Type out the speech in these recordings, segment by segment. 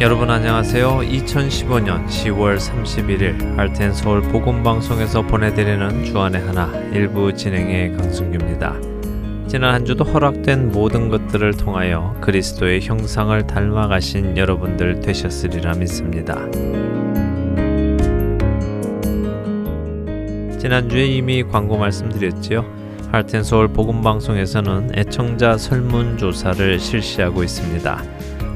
여러분 안녕하세요. 2015년 10월 31일 할텐 서울 복음방송에서 보내드리는 주안의 하나 일부 진행의 강승규입니다. 지난 한 주도 허락된 모든 것들을 통하여 그리스도의 형상을 닮아가신 여러분들 되셨으리라 믿습니다. 지난주에 이미 광고 말씀드렸지요. 할텐 서울 복음방송에서는 애청자 설문조사를 실시하고 있습니다.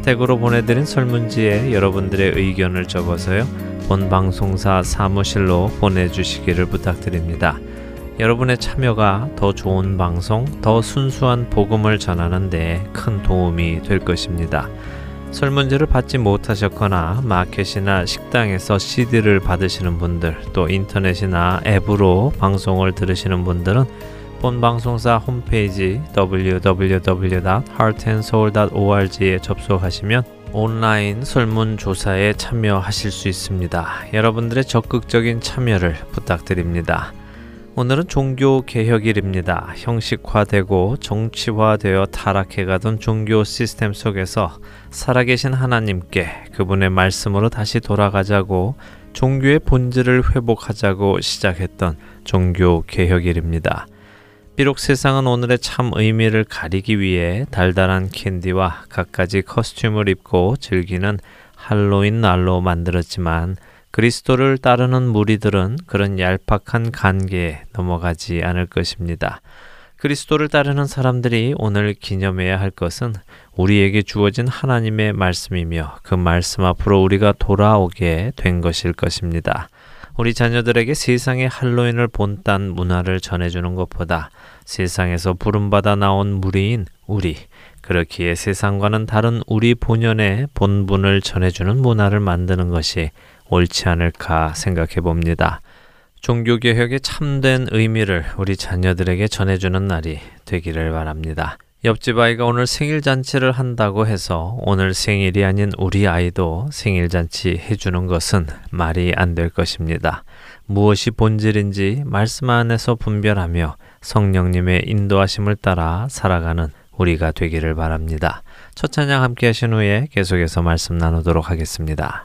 택으로 보내드린 설문지에 여러분들의 의견을 적어서요. 본 방송사 사무실로 보내주시기를 부탁드립니다. 여러분의 참여가 더 좋은 방송, 더 순수한 복음을 전하는 데 큰 도움이 될 것입니다. 설문지를 받지 못하셨거나 마켓이나 식당에서 CD를 받으시는 분들, 또 인터넷이나 앱으로 방송을 들으시는 분들은 본 방송사 홈페이지 www.heartandsoul.org에 접속하시면 온라인 설문조사에 참여하실 수 있습니다. 여러분들의 적극적인 참여를 부탁드립니다. 오늘은 종교개혁일입니다. 형식화되고 정치화되어 타락해가던 종교 시스템 속에서 살아계신 하나님께 그분의 말씀으로 다시 돌아가자고 종교의 본질을 회복하자고 시작했던 종교개혁일입니다. 비록 세상은 오늘의 참 의미를 가리기 위해 달달한 캔디와 갖가지 커스튬을 입고 즐기는 할로윈 날로 만들었지만 그리스도를 따르는 무리들은 그런 얄팍한 관계에 넘어가지 않을 것입니다. 그리스도를 따르는 사람들이 오늘 기념해야 할 것은 우리에게 주어진 하나님의 말씀이며 그 말씀 앞으로 우리가 돌아오게 된 것일 것입니다. 우리 자녀들에게 세상의 할로윈을 본딴 문화를 전해주는 것보다 세상에서 부름받아 나온 무리인 우리, 그렇기에 세상과는 다른 우리 본연의 본분을 전해주는 문화를 만드는 것이 옳지 않을까 생각해 봅니다. 종교개혁의 참된 의미를 우리 자녀들에게 전해주는 날이 되기를 바랍니다. 옆집 아이가 오늘 생일잔치를 한다고 해서 오늘 생일이 아닌 우리 아이도 생일잔치 해주는 것은 말이 안 될 것입니다. 무엇이 본질인지 말씀 안에서 분별하며 성령님의 인도하심을 따라 살아가는 우리가 되기를 바랍니다. 첫 찬양 함께 하신 후에 계속해서 말씀 나누도록 하겠습니다.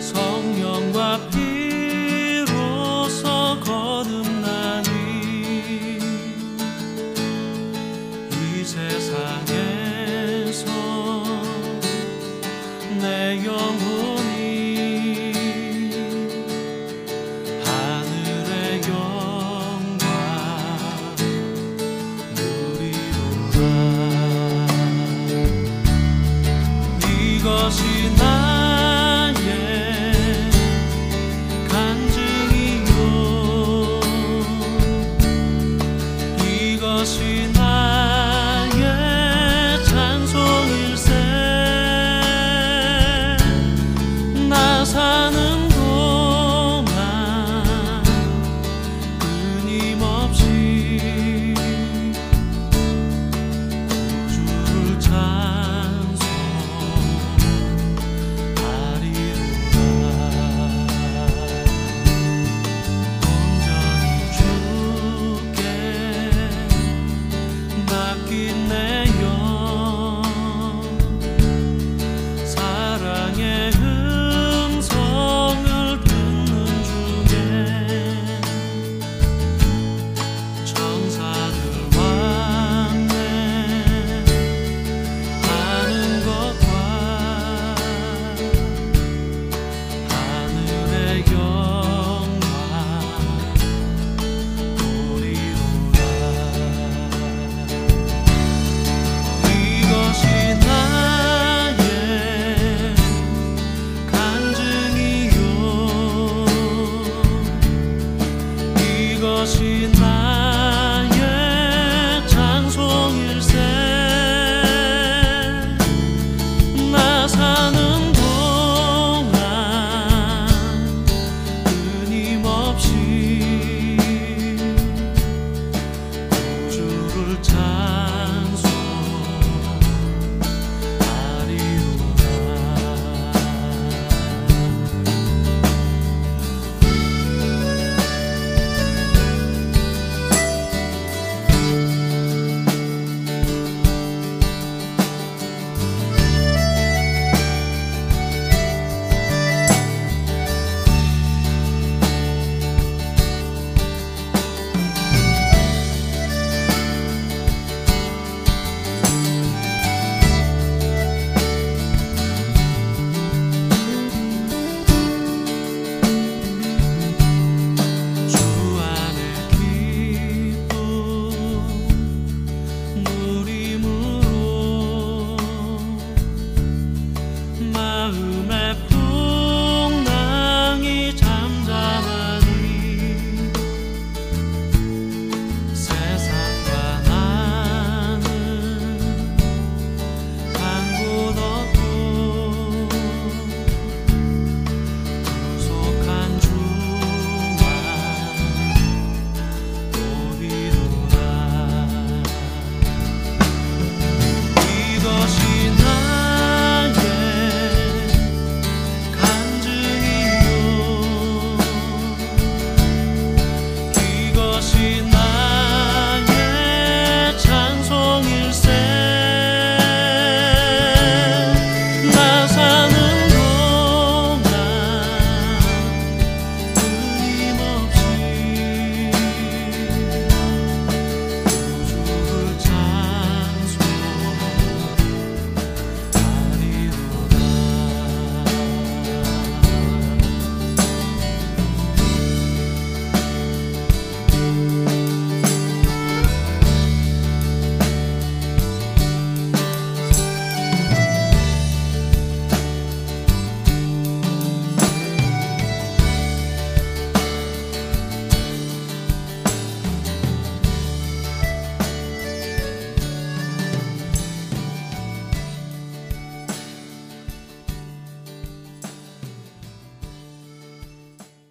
성령과 피로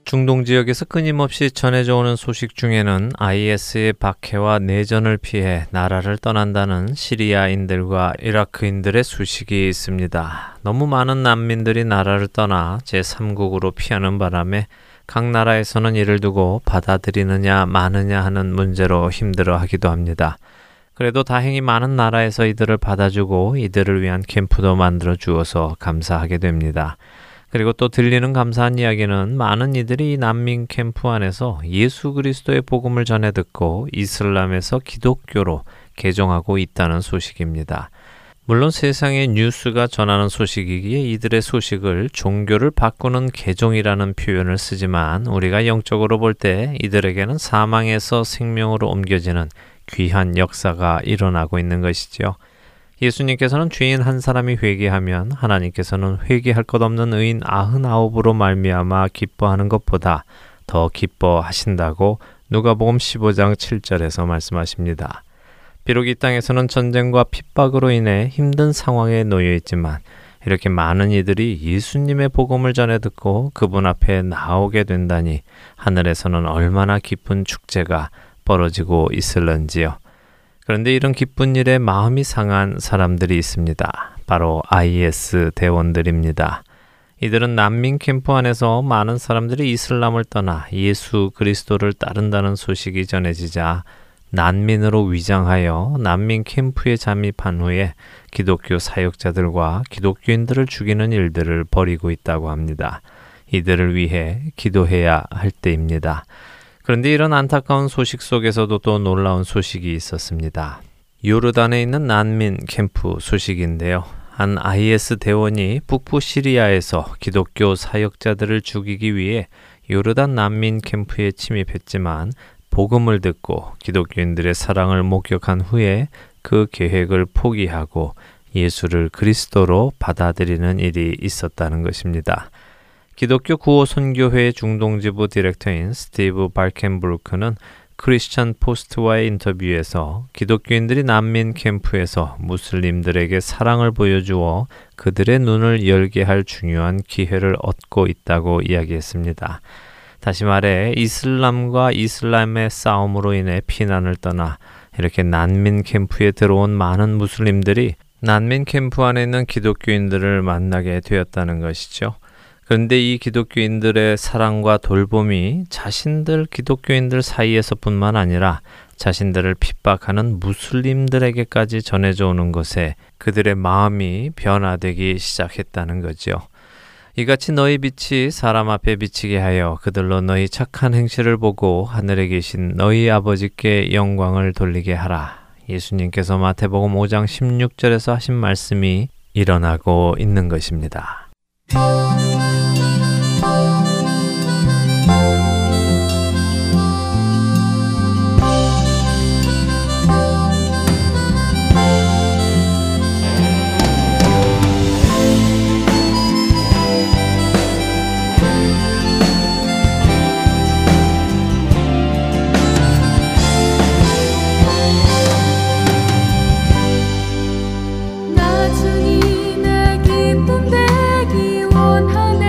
중동 지역에서 끊임없이 전해져 오는 소식 중에는 IS의 박해와 내전을 피해 나라를 떠난다는 시리아인들과 이라크인들의 소식이 있습니다. 너무 많은 난민들이 나라를 떠나 제3국으로 피하는 바람에 각 나라에서는 이를 두고 받아들이느냐 마느냐 하는 문제로 힘들어하기도 합니다. 그래도 다행히 많은 나라에서 이들을 받아주고 이들을 위한 캠프도 만들어 주어서 감사하게 됩니다. 그리고 또 들리는 감사한 이야기는 많은 이들이 이 난민 캠프 안에서 예수 그리스도의 복음을 전해 듣고 이슬람에서 기독교로 개종하고 있다는 소식입니다. 물론 세상의 뉴스가 전하는 소식이기에 이들의 소식을 종교를 바꾸는 개종이라는 표현을 쓰지만 우리가 영적으로 볼 때 이들에게는 사망에서 생명으로 옮겨지는 귀한 역사가 일어나고 있는 것이지요. 예수님께서는 죄인 한 사람이 회개하면 하나님께서는 회개할 것 없는 의인 99으로 말미암아 기뻐하는 것보다 더 기뻐하신다고 누가복음 15장 7절에서 말씀하십니다. 비록 이 땅에서는 전쟁과 핍박으로 인해 힘든 상황에 놓여 있지만 이렇게 많은 이들이 예수님의 복음을 전해 듣고 그분 앞에 나오게 된다니 하늘에서는 얼마나 기쁜 축제가 벌어지고 있을런지요. 그런데 이런 기쁜 일에 마음이 상한 사람들이 있습니다. 바로 IS 대원들입니다. 이들은 난민 캠프 안에서 많은 사람들이 이슬람을 떠나 예수 그리스도를 따른다는 소식이 전해지자 난민으로 위장하여 난민 캠프에 잠입한 후에 기독교 사역자들과 기독교인들을 죽이는 일들을 벌이고 있다고 합니다. 이들을 위해 기도해야 할 때입니다. 그런데 이런 안타까운 소식 속에서도 또 놀라운 소식이 있었습니다. 요르단에 있는 난민 캠프 소식인데요. 한 IS 대원이 북부 시리아에서 기독교 사역자들을 죽이기 위해 요르단 난민 캠프에 침입했지만 복음을 듣고 기독교인들의 사랑을 목격한 후에 그 계획을 포기하고 예수를 그리스도로 받아들이는 일이 있었다는 것입니다. 기독교 구호 선교회의 중동지부 디렉터인 스티브 발켄브루크는 크리스천 포스트와의 인터뷰에서 기독교인들이 난민 캠프에서 무슬림들에게 사랑을 보여주어 그들의 눈을 열게 할 중요한 기회를 얻고 있다고 이야기했습니다. 다시 말해 이슬람과 이슬람의 싸움으로 인해 피난을 떠나 이렇게 난민 캠프에 들어온 많은 무슬림들이 난민 캠프 안에 있는 기독교인들을 만나게 되었다는 것이죠. 그런데 이 기독교인들의 사랑과 돌봄이 자신들 기독교인들 사이에서뿐만 아니라 자신들을 핍박하는 무슬림들에게까지 전해져 오는 것에 그들의 마음이 변화되기 시작했다는 거지요. 이같이 너희 빛이 사람 앞에 비치게 하여 그들로 너희 착한 행실을 보고 하늘에 계신 너희 아버지께 영광을 돌리게 하라. 예수님께서 마태복음 5장 16절에서 하신 말씀이 일어나고 있는 것입니다. 나중이 내 기쁨 되기 원하네.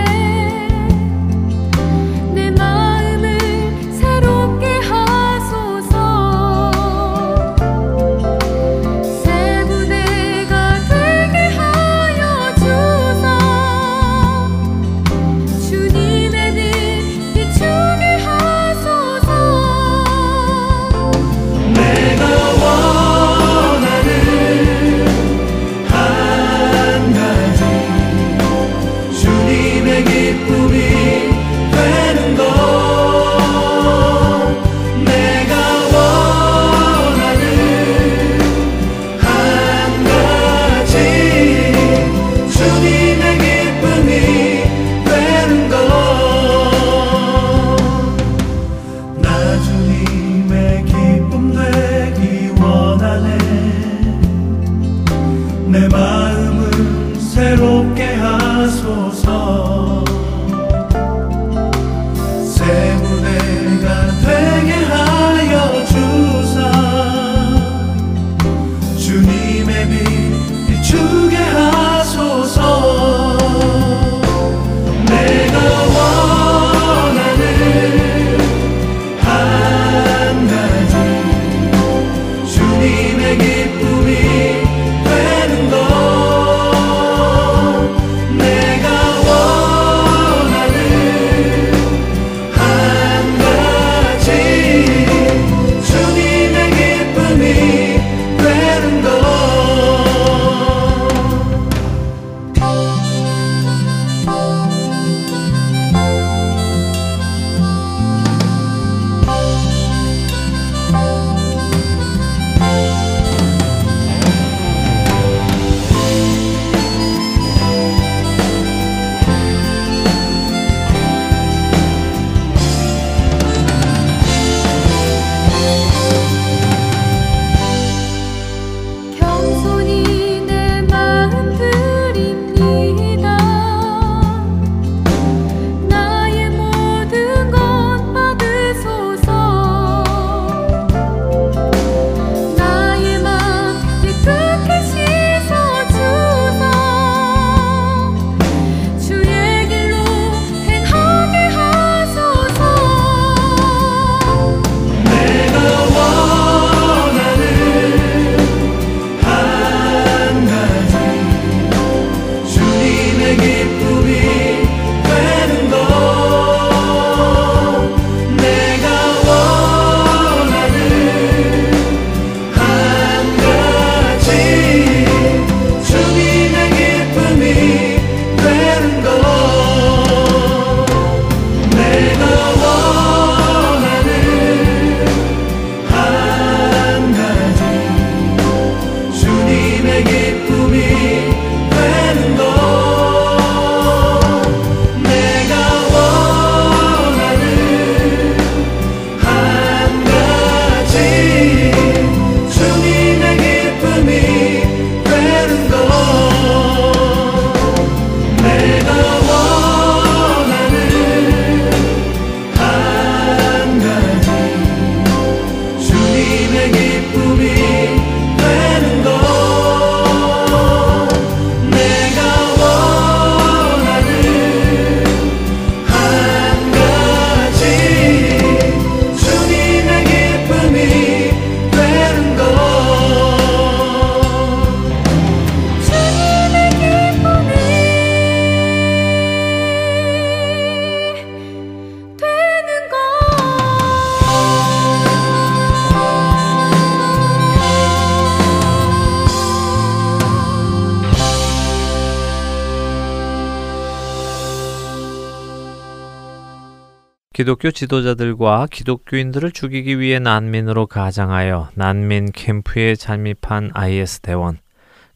기독교 지도자들과 기독교인들을 죽이기 위해 난민으로 가장하여 난민 캠프에 잠입한 IS 대원.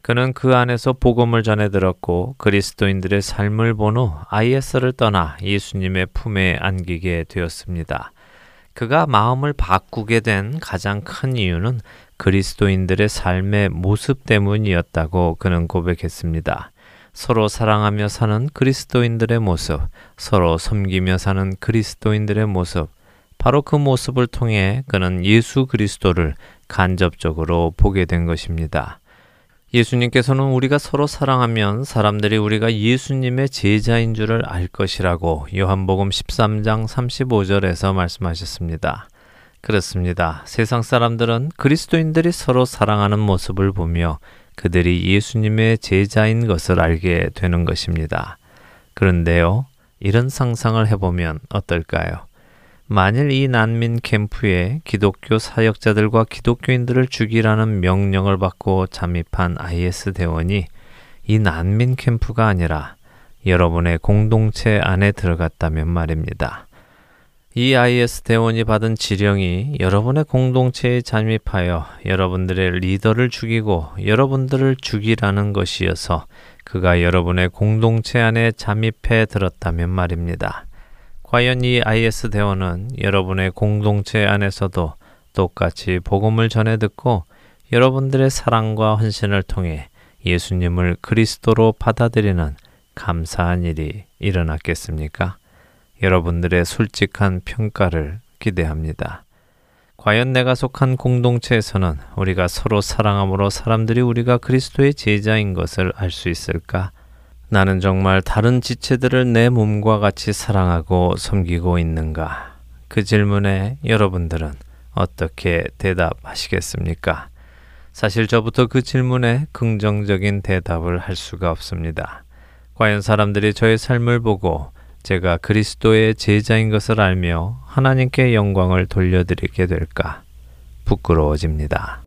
그는 그 안에서 복음을 전해 들었고 그리스도인들의 삶을 본 후 IS를 떠나 예수님의 품에 안기게 되었습니다. 그가 마음을 바꾸게 된 가장 큰 이유는 그리스도인들의 삶의 모습 때문이었다고 그는 고백했습니다. 서로 사랑하며 사는 그리스도인들의 모습, 서로 섬기며 사는 그리스도인들의 모습, 바로 그 모습을 통해 그는 예수 그리스도를 간접적으로 보게 된 것입니다. 예수님께서는 우리가 서로 사랑하면 사람들이 우리가 예수님의 제자인 줄을 알 것이라고 요한복음 13장 35절에서 말씀하셨습니다. 그렇습니다. 세상 사람들은 그리스도인들이 서로 사랑하는 모습을 보며 그들이 예수님의 제자인 것을 알게 되는 것입니다. 그런데요, 이런 상상을 해보면 어떨까요? 만일 이 난민 캠프에 기독교 사역자들과 기독교인들을 죽이라는 명령을 받고 잠입한 IS 대원이 이 난민 캠프가 아니라 여러분의 공동체 안에 들어갔다면 말입니다. 이 IS 대원이 받은 지령이 여러분의 공동체에 잠입하여 여러분들의 리더를 죽이고 여러분들을 죽이라는 것이어서 그가 여러분의 공동체 안에 잠입해 들었다면 말입니다. 과연 이 IS 대원은 여러분의 공동체 안에서도 똑같이 복음을 전해 듣고 여러분들의 사랑과 헌신을 통해 예수님을 그리스도로 받아들이는 감사한 일이 일어났겠습니까? 여러분들의 솔직한 평가를 기대합니다. 과연 내가 속한 공동체에서는 우리가 서로 사랑함으로 사람들이 우리가 그리스도의 제자인 것을 알 수 있을까? 나는 정말 다른 지체들을 내 몸과 같이 사랑하고 섬기고 있는가? 그 질문에 여러분들은 어떻게 대답하시겠습니까? 사실 저부터 그 질문에 긍정적인 대답을 할 수가 없습니다. 과연 사람들이 저의 삶을 보고 제가 그리스도의 제자인 것을 알며 하나님께 영광을 돌려드리게 될까 부끄러워집니다.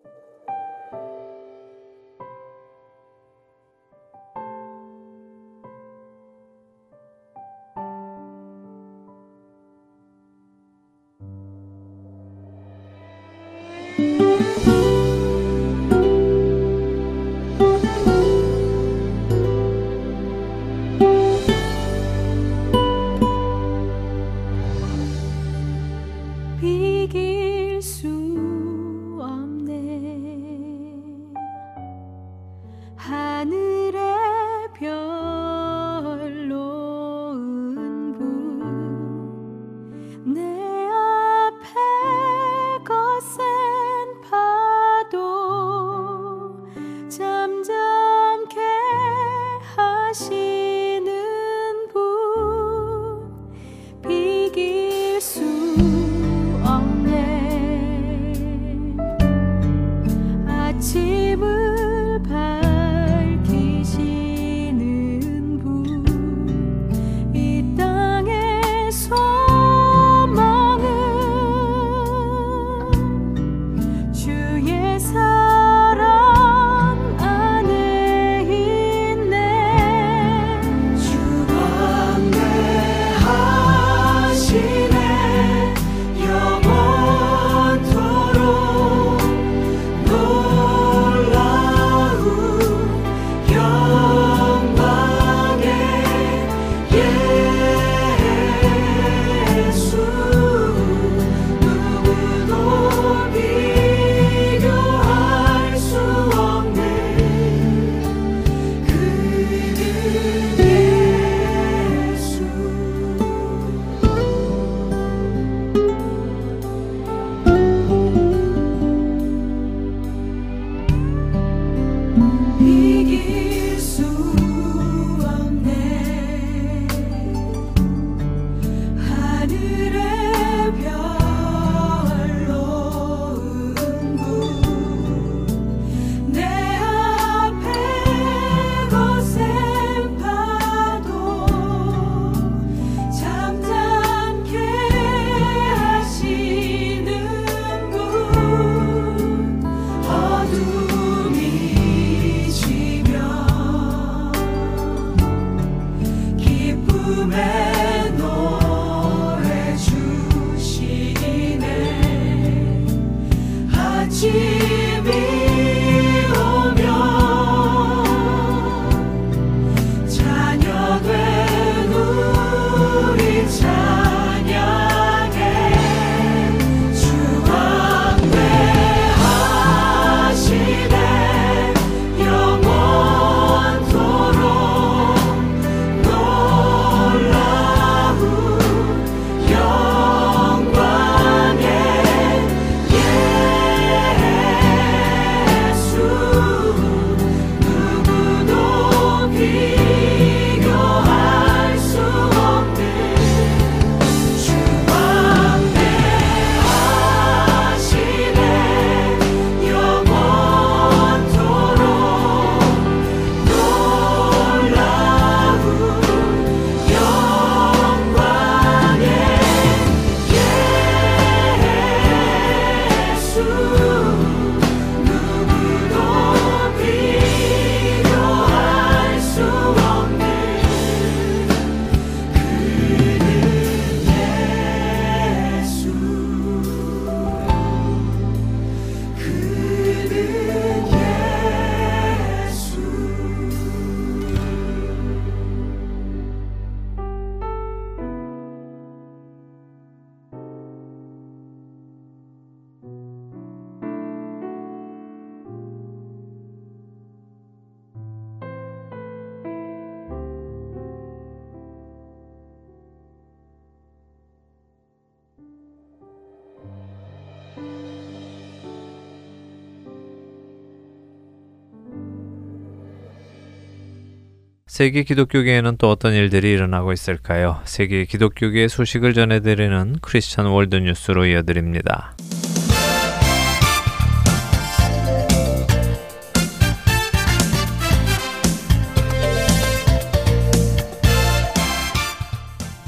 세계 기독교계에는 또 어떤 일들이 일어나고 있을까요? 세계 기독교계의 소식을 전해드리는 크리스천 월드뉴스로 이어드립니다.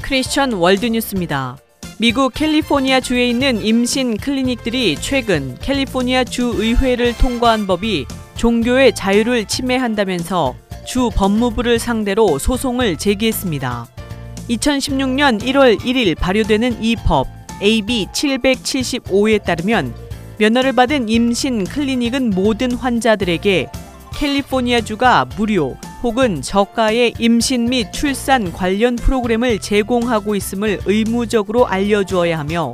크리스천 월드뉴스입니다. 미국 캘리포니아 주에 있는 임신 클리닉들이 최근 캘리포니아 주의회를 통과한 법이 종교의 자유를 침해한다면서 주 법무부를 상대로 소송을 제기했습니다. 2016년 1월 1일 발효되는 이 법 AB 775에 따르면 면허를 받은 임신 클리닉은 모든 환자들에게 캘리포니아주가 무료 혹은 저가의 임신 및 출산 관련 프로그램을 제공하고 있음을 의무적으로 알려주어야 하며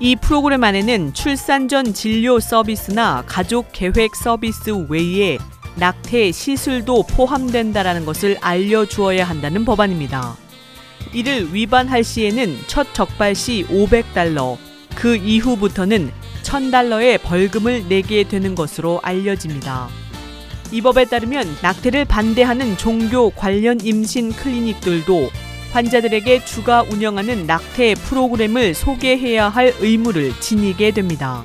이 프로그램 안에는 출산 전 진료 서비스나 가족 계획 서비스 외에 낙태 시술도 포함된다라는 것을 알려주어야 한다는 법안입니다. 이를 위반할 시에는 첫 적발 시 $500, 그 이후부터는 $1,000의 벌금을 내게 되는 것으로 알려집니다. 이 법에 따르면 낙태를 반대하는 종교 관련 임신 클리닉들도 환자들에게 주가 운영하는 낙태 프로그램을 소개해야 할 의무를 지니게 됩니다.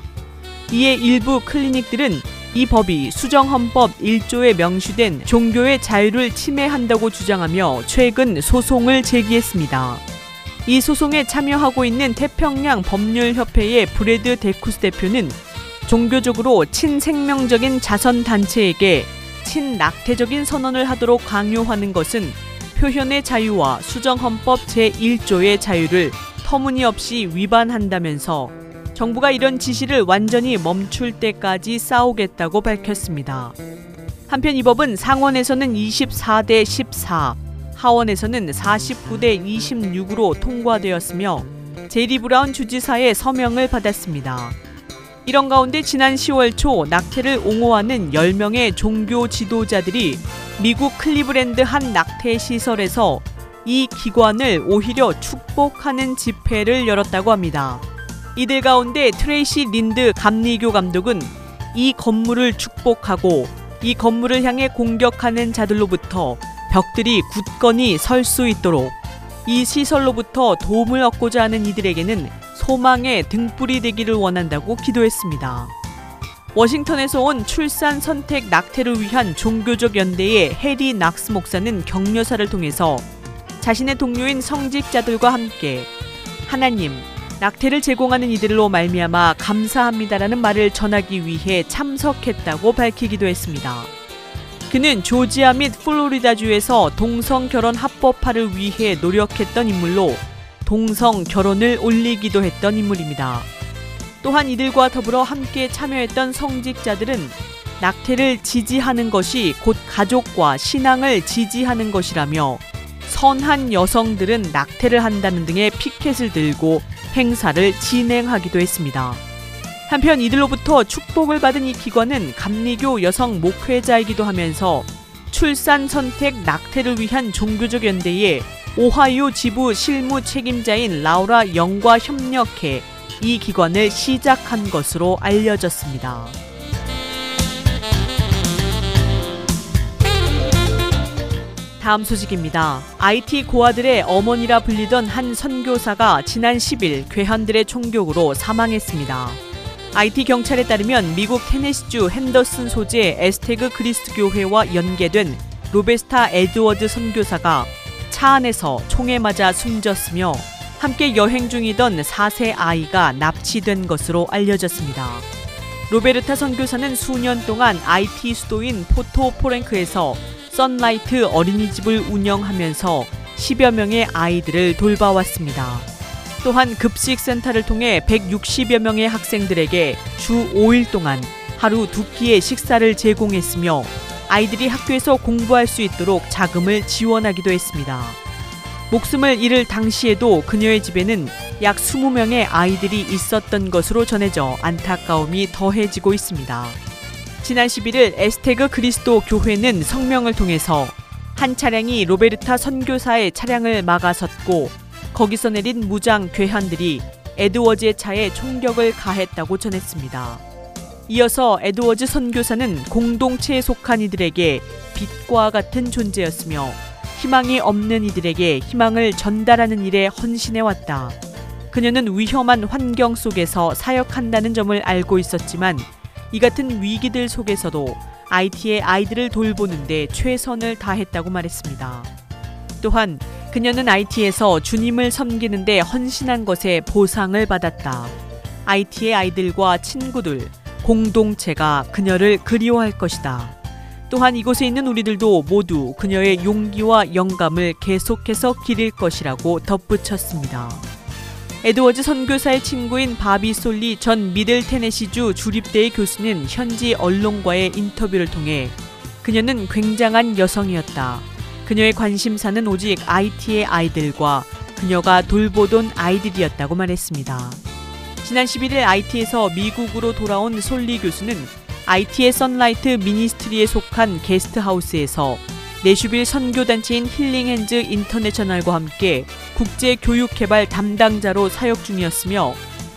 이에 일부 클리닉들은 이 법이 수정헌법 1조에 명시된 종교의 자유를 침해한다고 주장하며 최근 소송을 제기했습니다. 이 소송에 참여하고 있는 태평양 법률협회의 브래드 데쿠스 대표는 종교적으로 친생명적인 자선단체에게 친낙태적인 선언을 하도록 강요하는 것은 표현의 자유와 수정헌법 제1조의 자유를 터무니없이 위반한다면서 정부가 이런 지시를 완전히 멈출 때까지 싸우겠다고 밝혔습니다. 한편 이 법은 상원에서는 24대 14, 하원에서는 49대 26으로 통과되었으며 제리 브라운 주지사의 서명을 받았습니다. 이런 가운데 지난 10월 초 낙태를 옹호하는 10명의 종교 지도자들이 미국 클리브랜드 한 낙태 시설에서 이 기관을 오히려 축복하는 집회를 열었다고 합니다. 이들 가운데 트레이시 린드 감리교 감독은 이 건물을 축복하고 이 건물을 향해 공격하는 자들로부터 벽들이 굳건히 설 수 있도록 이 시설로부터 도움을 얻고자 하는 이들에게는 소망의 등불이 되기를 원한다고 기도했습니다. 워싱턴에서 온 출산 선택 낙태를 위한 종교적 연대의 해리 낙스 목사는 격려사를 통해서 자신의 동료인 성직자들과 함께 하나님, 낙태를 제공하는 이들로 말미암아 감사합니다라는 말을 전하기 위해 참석했다고 밝히기도 했습니다. 그는 조지아 및 플로리다주에서 동성 결혼 합법화를 위해 노력했던 인물로 동성 결혼을 올리기도 했던 인물입니다. 또한 이들과 더불어 함께 참여했던 성직자들은 낙태를 지지하는 것이 곧 가족과 신앙을 지지하는 것이라며 선한 여성들은 낙태를 한다는 등의 피켓을 들고 행사를 진행하기도 했습니다. 한편 이들로부터 축복을 받은 이 기관은 감리교 여성 목회자이기도 하면서 출산 선택 낙태를 위한 종교적 연대에 오하이오 지부 실무 책임자인 라우라 영과 협력해 이 기관을 시작한 것으로 알려졌습니다. 다음 소식입니다. IT 고아들의 어머니라 불리던 한 선교사가 지난 10일 괴한들의 총격으로 사망했습니다. IT 경찰에 따르면 미국 테네시주 핸더슨 소재 에스테그 그리스도교회와 연계된 로베스타 에드워드 선교사가 차 안에서 총에 맞아 숨졌으며 함께 여행 중이던 4세 아이가 납치된 것으로 알려졌습니다. 로베르타 선교사는 수년 동안 IT 수도인 포토포랭크에서 선라이트 어린이집을 운영하면서 10여 명의 아이들을 돌봐왔습니다. 또한 급식센터를 통해 160여 명의 학생들에게 주 5일 동안 하루 2끼의 식사를 제공했으며 아이들이 학교에서 공부할 수 있도록 자금을 지원하기도 했습니다. 목숨을 잃을 당시에도 그녀의 집에는 약 20명의 아이들이 있었던 것으로 전해져 안타까움이 더해지고 있습니다. 지난 11일 에스테그 그리스도 교회는 성명을 통해서 한 차량이 로베르타 선교사의 차량을 막아섰고 거기서 내린 무장 괴한들이 에드워즈의 차에 총격을 가했다고 전했습니다. 이어서 에드워즈 선교사는 공동체에 속한 이들에게 빛과 같은 존재였으며 희망이 없는 이들에게 희망을 전달하는 일에 헌신해왔다. 그녀는 위험한 환경 속에서 사역한다는 점을 알고 있었지만 이 같은 위기들 속에서도 IT의 아이들을 돌보는 데 최선을 다했다고 말했습니다. 또한 그녀는 IT에서 주님을 섬기는 데 헌신한 것에 보상을 받았다. IT의 아이들과 친구들, 공동체가 그녀를 그리워할 것이다. 또한 이곳에 있는 우리들도 모두 그녀의 용기와 영감을 계속해서 기릴 것이라고 덧붙였습니다. 에드워즈 선교사의 친구인 바비 솔리 전 미들테네시주 주립대의 교수는 현지 언론과의 인터뷰를 통해 그녀는 굉장한 여성이었다. 그녀의 관심사는 오직 IT의 아이들과 그녀가 돌보던 아이들이었다고 말했습니다. 지난 11일 IT에서 미국으로 돌아온 솔리 교수는 IT의 선라이트 미니스트리에 속한 게스트하우스에서 내슈빌 선교단체인 힐링핸즈 인터내셔널과 함께 국제교육개발 담당자로 사역 중이었으며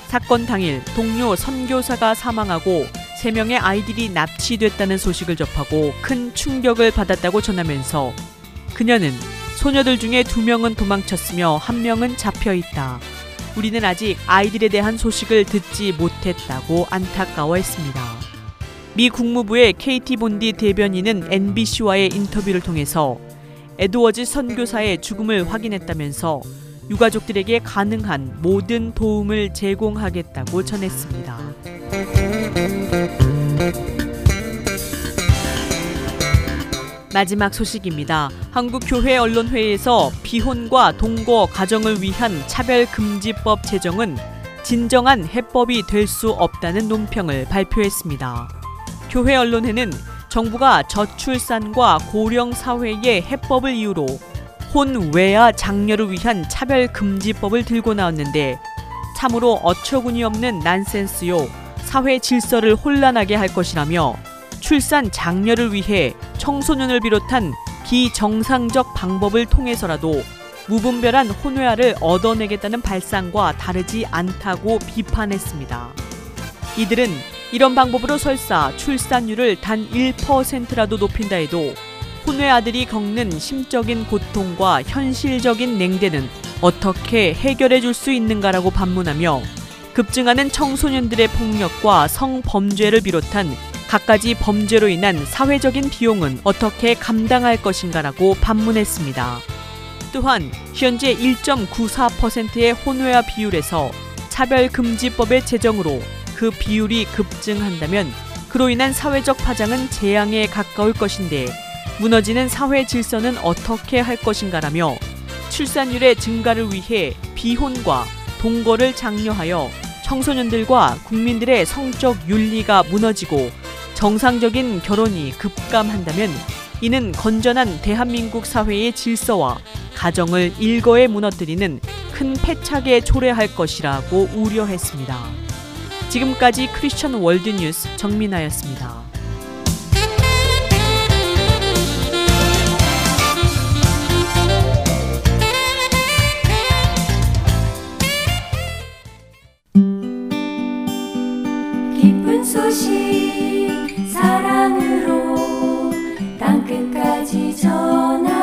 사건 당일 동료 선교사가 사망하고 3명의 아이들이 납치됐다는 소식을 접하고 큰 충격을 받았다고 전하면서 그녀는 소녀들 중에 2명은 도망쳤으며 1명은 잡혀있다. 우리는 아직 아이들에 대한 소식을 듣지 못했다고 안타까워했습니다. 미 국무부의 케이티 본디 대변인은 NBC와의 인터뷰를 통해서 에드워즈 선교사의 죽음을 확인했다면서 유가족들에게 가능한 모든 도움을 제공하겠다고 전했습니다. 마지막 소식입니다. 한국교회 언론회의에서 비혼과 동거 가정을 위한 차별금지법 제정은 진정한 해법이 될 수 없다는 논평을 발표했습니다. 교회 언론회는 정부가 저출산과 고령사회의 해법을 이유로 혼외아 장려를 위한 차별금지법을 들고 나왔는데 참으로 어처구니없는 난센스요 사회 질서를 혼란하게 할 것이라며 출산 장려를 위해 청소년을 비롯한 비정상적 방법을 통해서라도 무분별한 혼외아를 얻어내겠다는 발상과 다르지 않다고 비판했습니다. 이들은 이런 방법으로 설사 출산율을 단 1%라도 높인다 해도 혼외아들이 겪는 심적인 고통과 현실적인 냉대는 어떻게 해결해 줄 수 있는가라고 반문하며 급증하는 청소년들의 폭력과 성범죄를 비롯한 갖가지 범죄로 인한 사회적인 비용은 어떻게 감당할 것인가라고 반문했습니다. 또한 현재 1.94%의 혼외아 비율에서 차별금지법의 제정으로 그 비율이 급증한다면 그로 인한 사회적 파장은 재앙에 가까울 것인데 무너지는 사회 질서는 어떻게 할 것인가라며 출산율의 증가를 위해 비혼과 동거를 장려하여 청소년들과 국민들의 성적 윤리가 무너지고 정상적인 결혼이 급감한다면 이는 건전한 대한민국 사회의 질서와 가정을 일거에 무너뜨리는 큰 패착에 초래할 것이라고 우려했습니다. 지금까지 크리스천 월드뉴스 정민아였습니다. 기쁜 소식 사랑으로 땅끝까지 전하는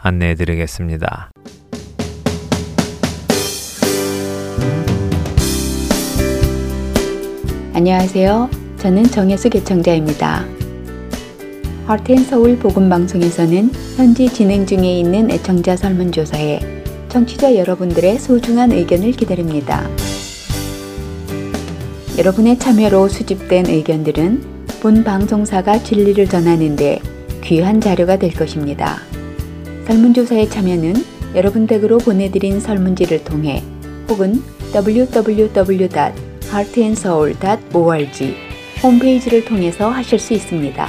안내해드리겠습니다. 안녕하세요. 저는 정혜수 개청자입니다. 하트앤서울 복음방송에서는 현지 진행 중에 있는 애청자 설문조사에 청취자 여러분들의 소중한 의견을 기다립니다. 여러분의 참여로 수집된 의견들은 본 방송사가 진리를 전하는 데 귀한 자료가 될 것입니다. 설문조사에 참여는 여러분 댁으로 보내드린 설문지를 통해 혹은 www.heartandsoul.org heartandsoul.org 홈페이지를 통해서 하실 수 있습니다.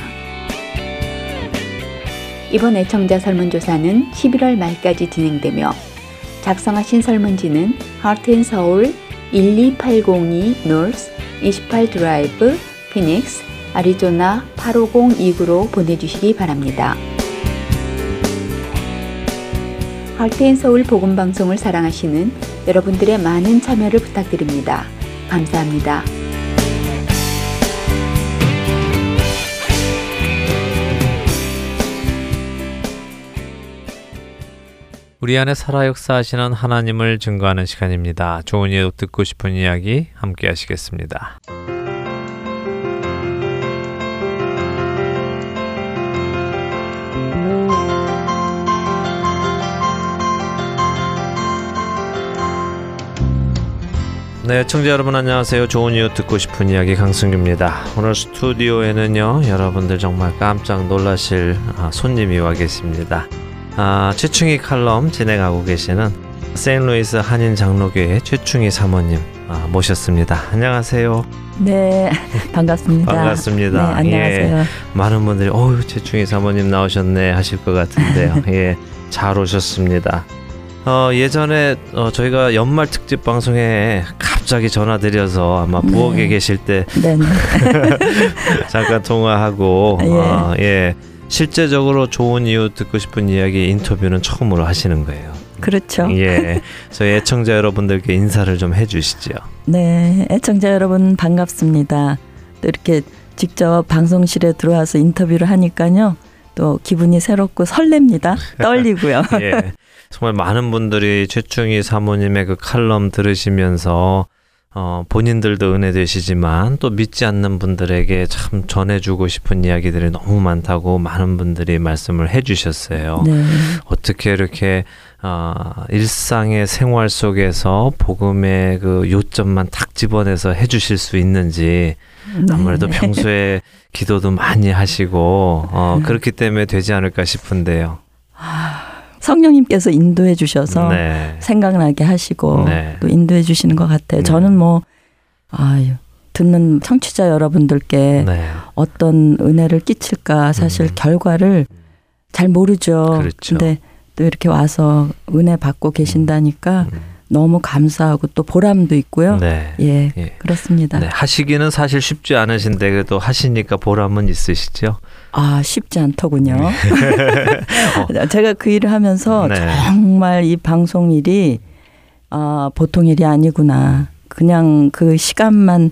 이번 애청자 설문조사는 11월 말까지 진행되며 작성하신 설문지는 Heart and Soul 12802 North 28 Drive, Phoenix, 아리조나 85029로 보내주시기 바랍니다. Heart and Soul 복음방송을 사랑하시는 여러분들의 많은 참여를 부탁드립니다. 감사합니다. 우리 안에 살아 역사하시는 하나님을 증거하는 시간입니다. 좋은 예도 듣고 싶은 이야기 함께 하시겠습니다. 네, 청자 여러분 안녕하세요. 좋은 이유 듣고 싶은 이야기 강승규입니다. 오늘 스튜디오에는요, 여러분들 정말 깜짝 놀라실 손님이 와 계십니다. 최충희 칼럼 진행하고 계시는 세인루이스 한인 장로교회 최충희 사모님 모셨습니다. 안녕하세요. 네, 반갑습니다. 반갑습니다. 네, 안녕하세요. 예, 많은 분들이 최충희 사모님 나오셨네 하실 것 같은데요. 예, 잘 오셨습니다. 예전에 저희가 연말 특집 방송에 갑자기 전화드려서 아마 부엌에 계실 때 잠깐 통화하고 실제적으로 좋은 이유 듣고 싶은 이야기 인터뷰는 처음으로 하시는 거예요. 그렇죠. 예, 저희 애청자 여러분들께 인사를 좀 해주시죠. 네, 애청자 여러분 반갑습니다. 또 이렇게 직접 방송실에 들어와서 인터뷰를 하니까요, 또 기분이 새롭고 설렙니다. 떨리고요. 예, 정말 많은 분들이 최충희 사모님의 그 칼럼 들으시면서 본인들도 은혜되시지만 또 믿지 않는 분들에게 참 전해주고 싶은 이야기들이 너무 많다고 많은 분들이 말씀을 해주셨어요. 네. 어떻게 이렇게 일상의 생활 속에서 복음의 그 요점만 탁 집어내서 해주실 수 있는지. 아무래도 평소에 기도도 많이 하시고 그렇기 때문에 되지 않을까 싶은데요. 성령님께서 인도해 주셔서 생각나게 하시고 또 인도해 주시는 것 같아요. 저는 듣는 청취자 여러분들께 어떤 은혜를 끼칠까 사실 결과를 잘 모르죠. 그렇죠. 근데 또 이렇게 와서 은혜 받고 계신다니까 너무 감사하고 또 보람도 있고요. 네. 예, 예. 그렇습니다. 네, 하시기는 사실 쉽지 않으신데 그래도 하시니까 보람은 있으시죠? 아, 쉽지 않더군요. 제가 그 일을 하면서 정말 이 방송 일이 보통 일이 아니구나. 그냥 그 시간만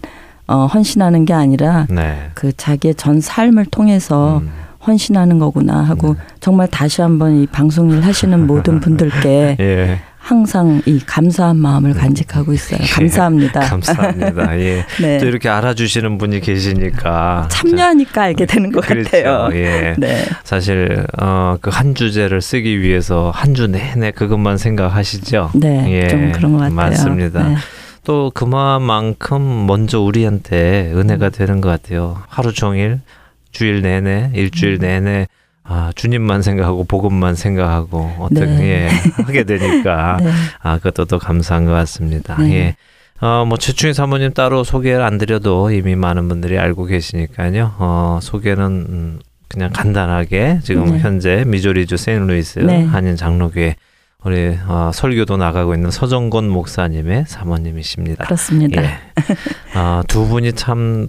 헌신하는 게 아니라 그 자기의 전 삶을 통해서 헌신하는 거구나 하고 정말 다시 한번 이 방송 일 하시는 모든 분들께 항상 이 감사한 마음을 간직하고 있어요. 감사합니다. 감사합니다. 예. 또 이렇게 알아주시는 분이 계시니까 참여하니까 알게 되는 것 같아요. 예. 네. 사실 그 한 주제를 쓰기 위해서 한 주 내내 그것만 생각하시죠. 네, 예. 좀 그런 것 같아요. 맞습니다. 네. 또 그만큼 먼저 우리한테 은혜가 되는 것 같아요. 하루 종일, 주일 내내, 일주일 내내 주님만 생각하고 복음만 생각하고 어떻게 하게 되니까 그것도 또 감사한 것 같습니다. 예. 최충희 사모님 따로 소개를 안 드려도 이미 많은 분들이 알고 계시니까요. 소개는 그냥 간단하게 지금 현재 미조리주 세인루이스 한인 장로교회 우리 설교도 나가고 있는 서정권 목사님의 사모님이십니다. 그렇습니다. 예. 두 분이 참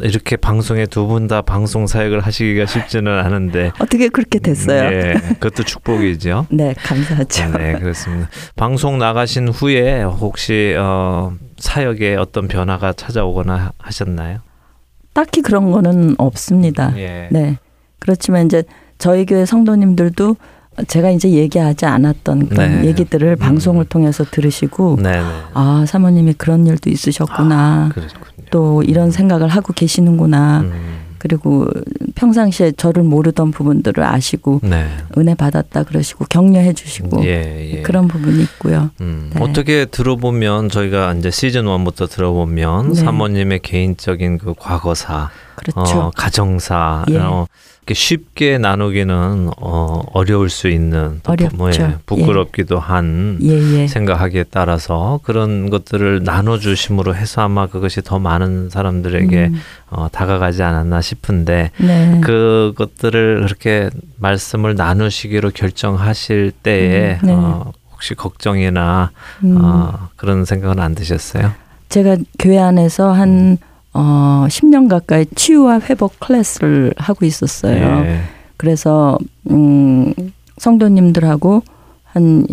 이렇게 방송에 두 분 다 방송 사역을 하시기가 쉽지는 않은데 어떻게 그렇게 됐어요? 예, 그것도 축복이죠. 네, 감사하죠. 네, 그렇습니다. 방송 나가신 후에 혹시 사역에 어떤 변화가 찾아오거나 하셨나요? 딱히 그런 거는 없습니다. 예. 네, 그렇지만 이제 저희 교회 성도님들도 제가 이제 얘기하지 않았던 그런 얘기들을 방송을 통해서 들으시고 아, 사모님이 그런 일도 있으셨구나. 또 이런 생각을 하고 계시는구나. 그리고 평상시에 저를 모르던 부분들을 아시고 은혜 받았다 그러시고 격려해 주시고 그런 부분이 있고요. 어떻게 들어보면 저희가 이제 시즌 1부터 들어보면 사모님의 개인적인 그 과거사 그렇죠. 가정사 예. 이렇게 쉽게 나누기는 어려울 수 있는 부끄럽기도 예. 한 예예. 생각하기에 따라서 그런 것들을 나눠주심으로 해서 아마 그것이 더 많은 사람들에게 다가가지 않았나 싶은데 네. 그것들을 그렇게 말씀을 나누시기로 결정하실 때에 네. 혹시 걱정이나 그런 생각은 안 드셨어요? 제가 교회 안에서 한 10년 가까이 치유와 회복 클래스를 하고 있었어요. 예. 그래서 성도님들하고 한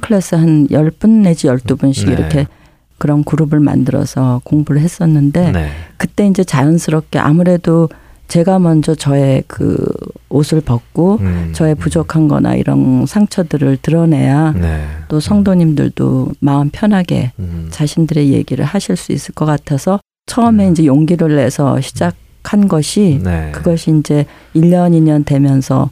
클래스 한 10분 내지 12분씩 네. 이렇게 그런 그룹을 만들어서 공부를 했었는데 네. 그때 이제 자연스럽게 아무래도 제가 먼저 저의 그 옷을 벗고 저의 부족한 거나 이런 상처들을 드러내야 네. 또 성도님들도 마음 편하게 자신들의 얘기를 하실 수 있을 것 같아서 처음에 이제 용기를 내서 시작한 것이 네. 그것이 이제 1년, 2년 되면서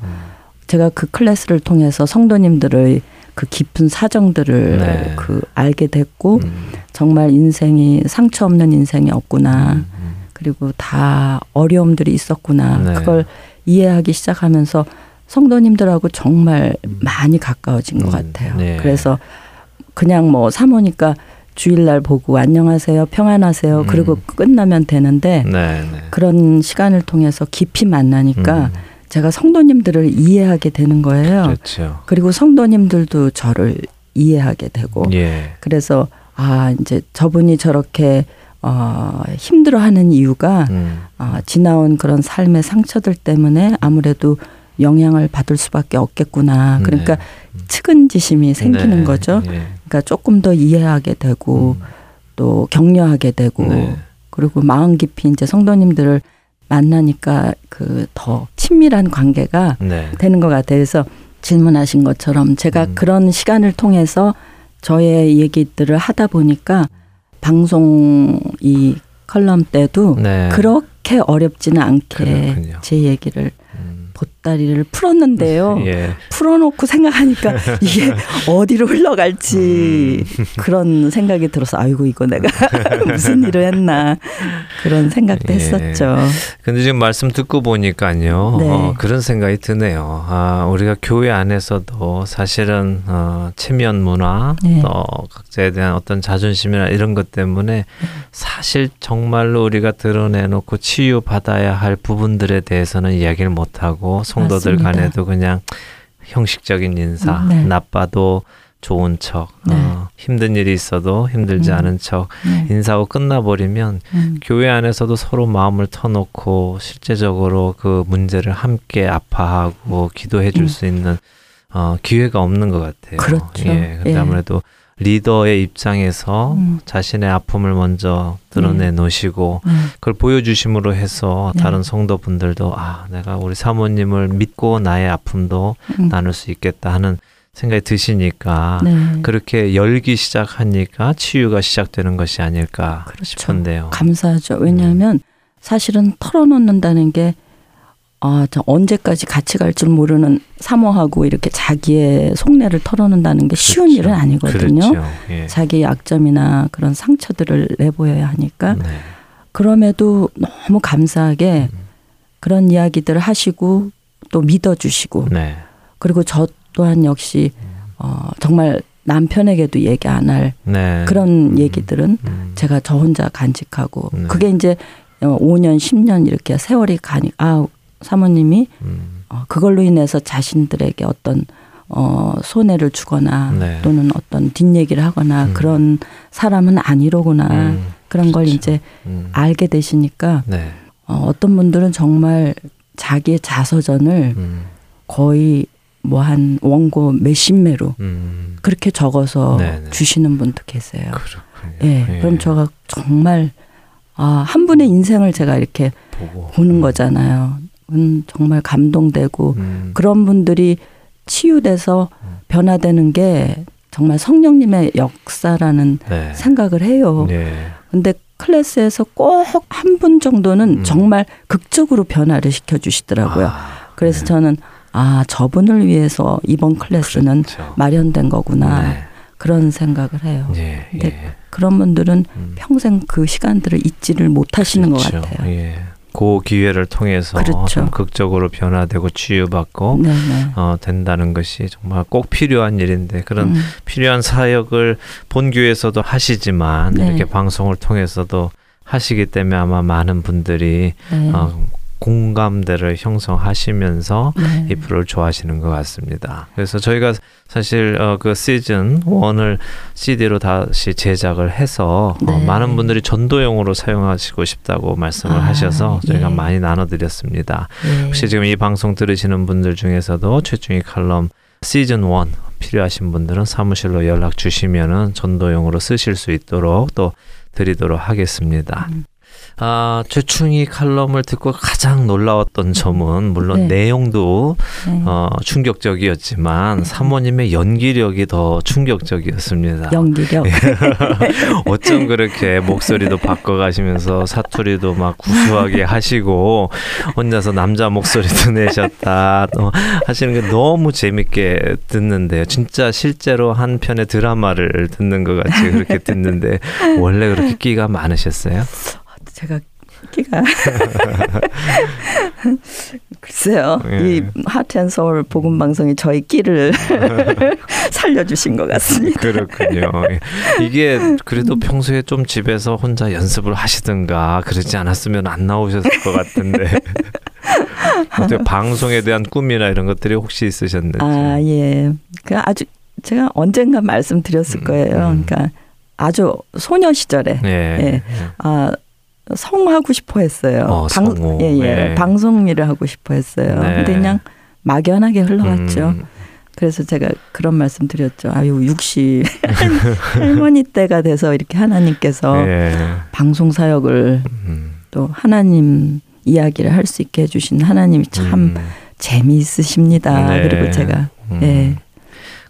제가 그 클래스를 통해서 성도님들의 그 깊은 사정들을 네. 그 알게 됐고 정말 인생이 상처 없는 인생이 없구나. 그리고 다 어려움들이 있었구나. 네. 그걸 이해하기 시작하면서 성도님들하고 정말 많이 가까워진 것 같아요. 네. 그래서 그냥 뭐 사모니까 주일날 보고 안녕하세요, 평안하세요. 그리고 끝나면 되는데 네, 네. 그런 시간을 통해서 깊이 만나니까 제가 성도님들을 이해하게 되는 거예요. 그렇죠. 그리고 성도님들도 저를 이해하게 되고 예. 그래서 아 이제 저분이 저렇게 힘들어하는 이유가 지나온 그런 삶의 상처들 때문에 아무래도 영향을 받을 수밖에 없겠구나. 그러니까 네. 측은지심이 생기는 네. 거죠. 예. 그러니까 조금 더 이해하게 되고 또 격려하게 되고 네. 그리고 마음 깊이 이제 성도님들을 만나니까 그 더 친밀한 관계가 네. 되는 것 같아요. 그래서 질문하신 것처럼 제가 그런 시간을 통해서 저의 얘기들을 하다 보니까 방송 이 컬럼 때도 네. 그렇게 어렵지는 않게 그렇군요. 제 얘기를 보따리를 풀었는데요. 예. 풀어놓고 생각하니까 이게 어디로 흘러갈지 그런 생각이 들어서 아이고 이거 내가 무슨 일을 했나 그런 생각도 예. 했었죠. 근데 지금 말씀 듣고 보니까요. 네. 그런 생각이 드네요. 아, 우리가 교회 안에서도 사실은 체면 문화 네. 또 각자에 대한 어떤 자존심이나 이런 것 때문에 사실 정말로 우리가 드러내놓고 치유받아야 할 부분들에 대해서는 이야기를 못하고 성도들 맞습니다. 간에도 그냥 형식적인 인사 네. 나빠도 좋은 척 네. 힘든 일이 있어도 힘들지 않은 척 네. 인사하고 끝나버리면 교회 안에서도 서로 마음을 터놓고 실제적으로 그 문제를 함께 아파하고 기도해 줄 수 있는 기회가 없는 것 같아요. 그렇죠. 예, 근데 예. 아무래도 리더의 입장에서 자신의 아픔을 먼저 드러내놓으시고 그걸 보여주심으로 해서 다른 성도분들도 아 내가 우리 사모님을 믿고 나의 아픔도 나눌 수 있겠다 하는 생각이 드시니까 네. 그렇게 열기 시작하니까 치유가 시작되는 것이 아닐까 그렇죠. 싶은데요. 감사하죠. 왜냐하면 사실은 털어놓는다는 게 저 언제까지 같이 갈 줄 모르는 사모하고 이렇게 자기의 속내를 털어놓는다는 게 쉬운 그렇죠. 일은 아니거든요. 그렇죠. 예. 자기의 약점이나 그런 상처들을 내보여야 하니까 네. 그럼에도 너무 감사하게 그런 이야기들을 하시고 또 믿어주시고 네. 그리고 저 또한 역시 정말 남편에게도 얘기 안 할 네. 그런 얘기들은 제가 저 혼자 간직하고 네. 그게 이제 5년 10년 이렇게 세월이 가니 사모님이 그걸로 인해서 자신들에게 어떤 손해를 주거나 네. 또는 어떤 뒷얘기를 하거나 그런 사람은 아니로구나 그런 그렇죠. 걸 이제 알게 되시니까 네. 어떤 분들은 정말 자기의 자서전을 거의 뭐 한 원고 몇십 매로 그렇게 적어서 네네. 주시는 분도 계세요. 예, 예. 그럼 제가 정말 한 분의 인생을 제가 이렇게 보는 거잖아요. 정말 감동되고 그런 분들이 치유돼서 변화되는 게 정말 성령님의 역사라는 네. 생각을 해요. 근데 네. 클래스에서 꼭 한 분 정도는 정말 극적으로 변화를 시켜주시더라고요. 그래서 네. 저는 저분을 위해서 이번 클래스는 그렇죠. 마련된 거구나 네. 그런 생각을 해요. 네. 근데 예. 그런 분들은 평생 그 시간들을 잊지를 못하시는 그렇죠. 것 같아요. 예. 그 기회를 통해서 그렇죠. 좀 극적으로 변화되고 치유받고 된다는 것이 정말 꼭 필요한 일인데 그런 필요한 사역을 본교에서도 하시지만 이렇게 방송을 통해서도 하시기 때문에 아마 많은 분들이 공감대를 형성하시면서 이 프로를 좋아하시는 것 같습니다. 그래서 저희가 사실 그 시즌 1을 CD로 다시 제작을 해서 많은 분들이 전도용으로 사용하시고 싶다고 말씀을 하셔서 저희가 많이 나눠드렸습니다. 혹시 지금 이 방송 들으시는 분들 중에서도 최충희 칼럼 시즌 1 필요하신 분들은 사무실로 연락 주시면은 전도용으로 쓰실 수 있도록 또 드리도록 하겠습니다. 최충희 칼럼을 듣고 가장 놀라웠던 점은 물론 내용도 충격적이었지만 사모님의 연기력이 더 충격적이었습니다. 연기력. 어쩜 그렇게 목소리도 바꿔가시면서 사투리도 막 구수하게 하시고 혼자서 남자 목소리도 내셨다 하시는 게 너무 재밌게 듣는데요. 진짜 실제로 한 편의 드라마를 듣는 것 같이 그렇게 듣는데 원래 그렇게 끼가 많으셨어요? 제가 끼가 글쎄요. 이 하트앤서울 복음방송이 저희 끼를 살려주신 것 같습니다. 그렇군요. 이게 그래도 평소에 좀 집에서 혼자 연습을 하시든가 그러지 않았으면 안 나오셨을 것 같은데 어떻게 방송에 대한 꿈이나 이런 것들이 혹시 있으셨는지. 아, 예. 아주 제가 언젠가 말씀드렸을 거예요. 그러니까 아주 소녀 시절에 성하고 싶어 했어요. 방송 일을 하고 싶어 했어요. 근데 그냥 막연하게 흘러갔죠. 그래서 제가 그런 말씀 드렸죠. 아유, 60 할머니 때가 돼서 이렇게 하나님께서 방송 사역을 또 하나님 이야기를 할 수 있게 해주신 하나님이 참 재미있으십니다. 그리고 제가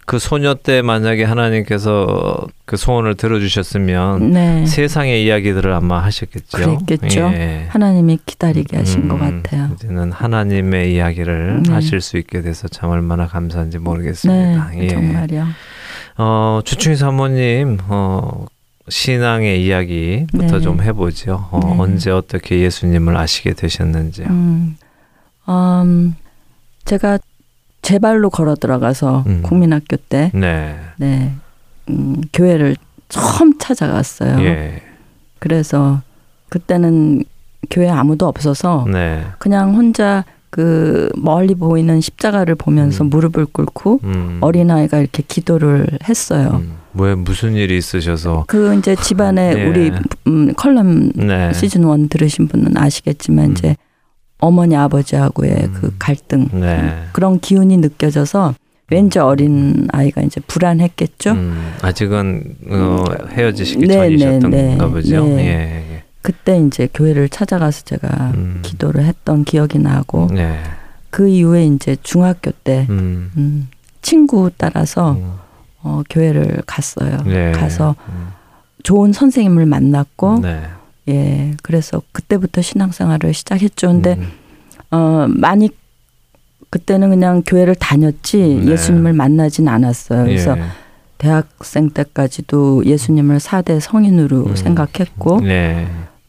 그 소녀 때 만약에 하나님께서 그 소원을 들어주셨으면 세상의 이야기들을 아마 하셨겠죠. 그랬겠죠. 하나님이 기다리게 하신 것 같아요. 이제는 하나님의 이야기를 하실 수 있게 돼서 참 얼마나 감사한지 모르겠습니다. 정말요. 최충희 사모님 신앙의 이야기부터 좀 해보죠. 언제 어떻게 예수님을 아시게 되셨는지요. 제가 제 발로 걸어 들어가서 국민학교 때 교회를 처음 찾아갔어요. 그래서 그때는 교회 아무도 없어서 그냥 혼자 그 멀리 보이는 십자가를 보면서 무릎을 꿇고 어린아이가 이렇게 기도를 했어요. 왜 무슨 일이 있으셔서? 그 이제 집안에 우리 컬럼 시즌 1 들으신 분은 아시겠지만 이제 어머니 아버지하고의 그 갈등 그런 기운이 느껴져서 왠지 어린 아이가 이제 불안했겠죠. 아직은 헤어지시기 전이셨던 건가 보죠. 그때 이제 교회를 찾아가서 제가 기도를 했던 기억이 나고 그 이후에 이제 중학교 때 친구 따라서 교회를 갔어요. 가서 좋은 선생님을 만났고 그래서 그때부터 신앙생활을 시작했죠. 근데 많이 그때는 그냥 교회를 다녔지 예수님을 만나진 않았어요. 그래서 대학생 때까지도 예수님을 4대 성인으로 생각했고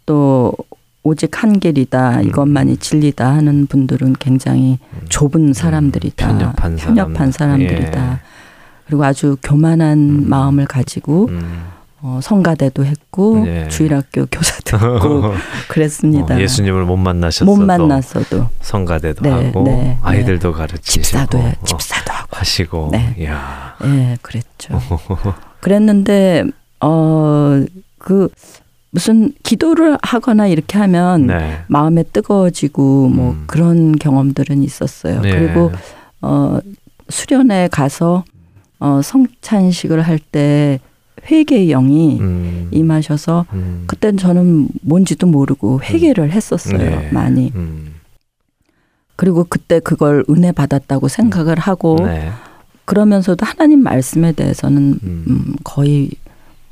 또 오직 한 길이다, 이것만이 진리다 하는 분들은 굉장히 좁은 사람들이다. 편협한 사람들이다. 그리고 아주 교만한 마음을 가지고 성가대도 했고 주일학교 교사도 했고 그랬습니다. 예수님을 못 만났어도 성가대도 하고 아이들도 가르치시고 집사도 하고 하시고 그랬죠. 그랬는데 그 무슨 기도를 하거나 이렇게 하면 마음에 뜨거워지고 뭐 그런 경험들은 있었어요. 그리고 수련회에 가서 성찬식을 할 때 회개의 영이 임하셔서 그때는 저는 뭔지도 모르고 회개를 했었어요. 많이. 그리고 그때 그걸 은혜 받았다고 생각을 하고 그러면서도 하나님 말씀에 대해서는 거의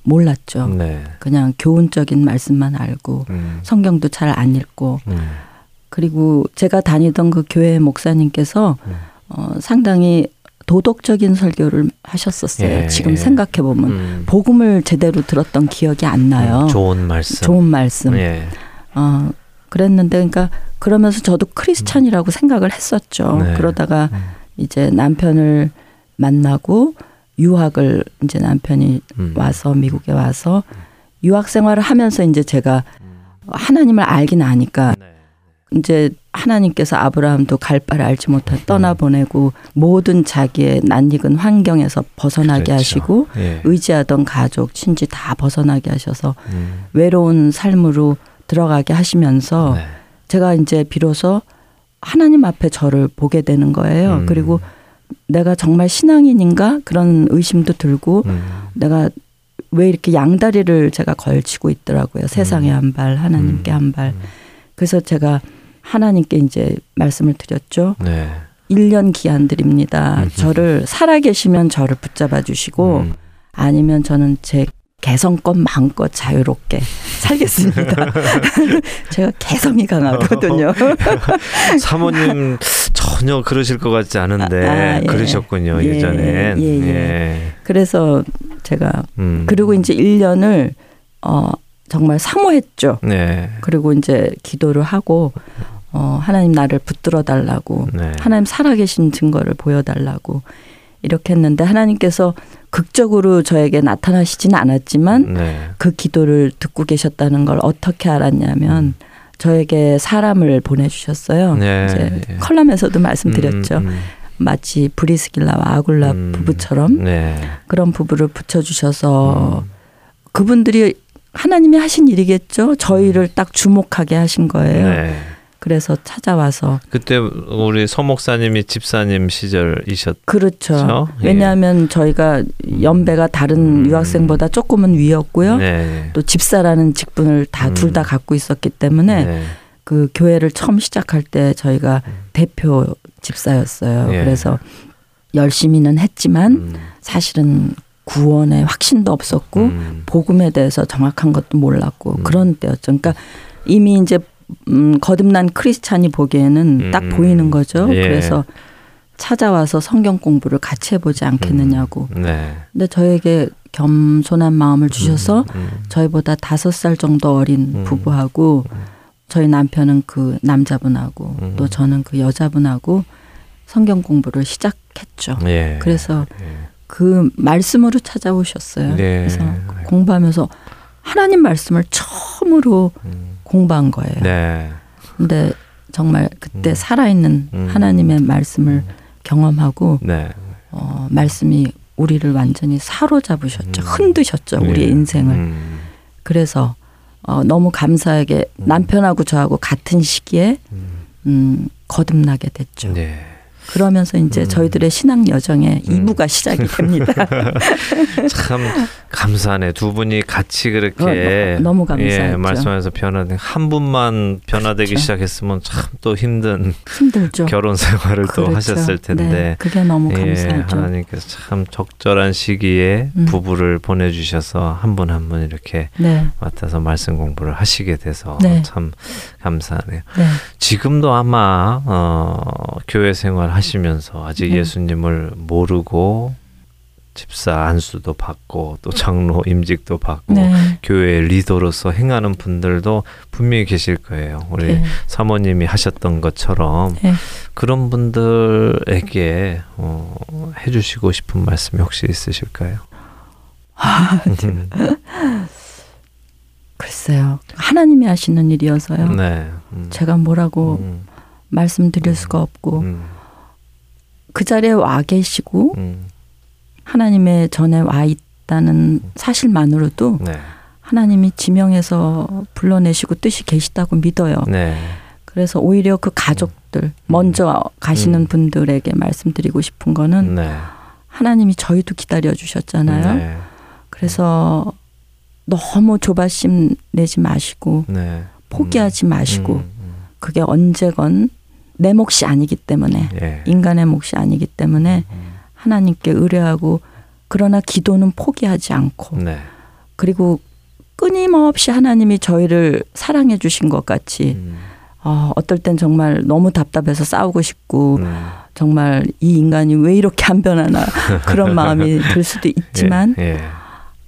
몰랐죠. 그냥 교훈적인 말씀만 알고 성경도 잘 안 읽고 그리고 제가 다니던 그 교회 목사님께서 상당히 도덕적인 설교를 하셨었어요. 지금 생각해보면 복음을 제대로 들었던 기억이 안 나요. 좋은 말씀. 그랬는데, 그러니까 그러면서 저도 크리스찬이라고 생각을 했었죠. 네. 그러다가 이제 남편을 만나고 유학을 이제 남편이 와서 미국에 와서 유학 생활을 하면서 이제 제가 하나님을 알긴 아니까 이제 하나님께서 아브라함도 갈 바를 알지 못한 떠나보내고 모든 자기의 낯익은 환경에서 벗어나게 그렇죠. 하시고 예. 의지하던 가족, 친지 다 벗어나게 하셔서 외로운 삶으로 들어가게 하시면서 네. 제가 이제 비로소 하나님 앞에 저를 보게 되는 거예요. 그리고 내가 정말 신앙인인가 그런 의심도 들고 내가 왜 이렇게 양다리를 제가 걸치고 있더라고요. 세상에 한 발, 하나님께 한 발. 그래서 제가 하나님께 이제 말씀을 드렸죠. 네. 1년 기한 드립니다. 저를 살아계시면 저를 붙잡아 주시고 아니면 저는 제 개성껏 마음껏 자유롭게 살겠습니다. 제가 개성이 강하거든요. 사모님 전혀 그러실 것 같지 않은데 예. 그러셨군요. 예. 예전엔. 예. 예. 그래서 제가 그리고 이제 1년을 정말 사모했죠. 네. 그리고 이제 기도를 하고 하나님 나를 붙들어 달라고 네. 하나님 살아계신 증거를 보여달라고 이렇게 했는데 하나님께서 극적으로 저에게 나타나시지는 않았지만 네. 그 기도를 듣고 계셨다는 걸 어떻게 알았냐면 저에게 사람을 보내주셨어요. 네. 이제 컬럼에서도 말씀드렸죠. 마치 브리스길라와 아굴라 부부처럼 네. 그런 부부를 붙여주셔서 그분들이 하나님이 하신 일이겠죠. 저희를 딱 주목하게 하신 거예요. 네. 그래서 찾아와서 그때 우리 서목사님이 집사님 시절이셨죠. 그렇죠. 예. 왜냐하면 저희가 연배가 다른 유학생보다 조금은 위였고요. 네. 또 집사라는 직분을 다 둘 다 갖고 있었기 때문에 네. 그 교회를 처음 시작할 때 저희가 대표 집사였어요. 예. 그래서 열심히는 했지만 사실은 구원의 확신도 없었고 복음에 대해서 정확한 것도 몰랐고 그런 때였죠. 그러니까 이미 이제 거듭난 크리스찬이 보기에는 딱 보이는 거죠. 예. 그래서 찾아와서 성경 공부를 같이 해보지 않겠느냐고. 네. 근데 저에게 겸손한 마음을 주셔서 저희보다 5살 정도 어린 부부하고 저희 남편은 그 남자분하고 또 저는 그 여자분하고 성경 공부를 시작했죠. 예. 그래서 예. 그 말씀으로 찾아오셨어요. 네. 그래서 공부하면서 하나님 말씀을 처음으로 공부한 거예요. 네. 근데 정말 그때 살아있는 하나님의 말씀을 경험하고 네. 말씀이 우리를 완전히 사로잡으셨죠. 흔드셨죠. 우리의 네. 인생을. 그래서 너무 감사하게 남편하고 저하고 같은 시기에 거듭나게 됐죠. 네. 그러면서 이제 저희들의 신앙 여정의 2부가 시작이 됩니다. 참 감사하네. 두 분이 같이 그렇게 너무 감사했죠. 예, 말씀하면서 변화된 한 분만 변화되기 그렇죠. 시작했으면 참 또 힘들죠. 결혼 생활을 그렇죠. 또 하셨을 텐데 네, 그게 너무 감사하죠. 예, 하나님께서 참 적절한 시기에 부부를 보내주셔서 한 분 한 분 이렇게 네. 맡아서 말씀 공부를 하시게 돼서 네. 참 감사하네요. 네. 지금도 아마 교회 생활 하시면서 아직 예수님을 모르고 집사 안수도 받고 또 장로 임직도 받고 네. 교회 리더로서 행하는 분들도 분명히 계실 거예요. 우리 네. 사모님이 하셨던 것처럼 네. 그런 분들에게 해주시고 싶은 말씀이 혹시 있으실까요? 글쎄요. 하나님이 하시는 일이어서요. 네. 제가 뭐라고 말씀드릴 수가 없고 그 자리에 와 계시고 하나님의 전에 와 있다는 사실만으로도 네. 하나님이 지명해서 불러내시고 뜻이 계시다고 믿어요. 네. 그래서 오히려 그 가족들 먼저 가시는 분들에게 말씀드리고 싶은 거는 네. 하나님이 저희도 기다려주셨잖아요. 네. 그래서 너무 조바심 내지 마시고 네. 포기하지 마시고 그게 언제건 내 몫이 아니기 때문에 예. 인간의 몫이 아니기 때문에 하나님께 의뢰하고 그러나 기도는 포기하지 않고 네. 그리고 끊임없이 하나님이 저희를 사랑해 주신 것 같이 어떨 땐 정말 너무 답답해서 싸우고 싶고 정말 이 인간이 왜 이렇게 안 변하나 그런 마음이 들 수도 있지만 예. 예.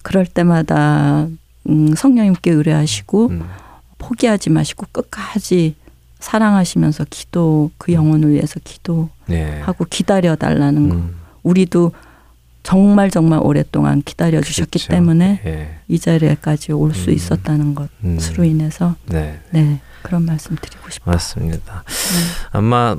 그럴 때마다 성령님께 의뢰하시고 포기하지 마시고 끝까지 사랑하시면서 기도, 그 영혼을 위해서 기도하고 네. 기다려달라는 거. 우리도 정말 정말 오랫동안 기다려주셨기 그렇죠. 때문에 예. 이 자리에까지 올 수 있었다는 것으로 인해서 네. 네, 그런 말씀 드리고 싶어요. 맞습니다. 아마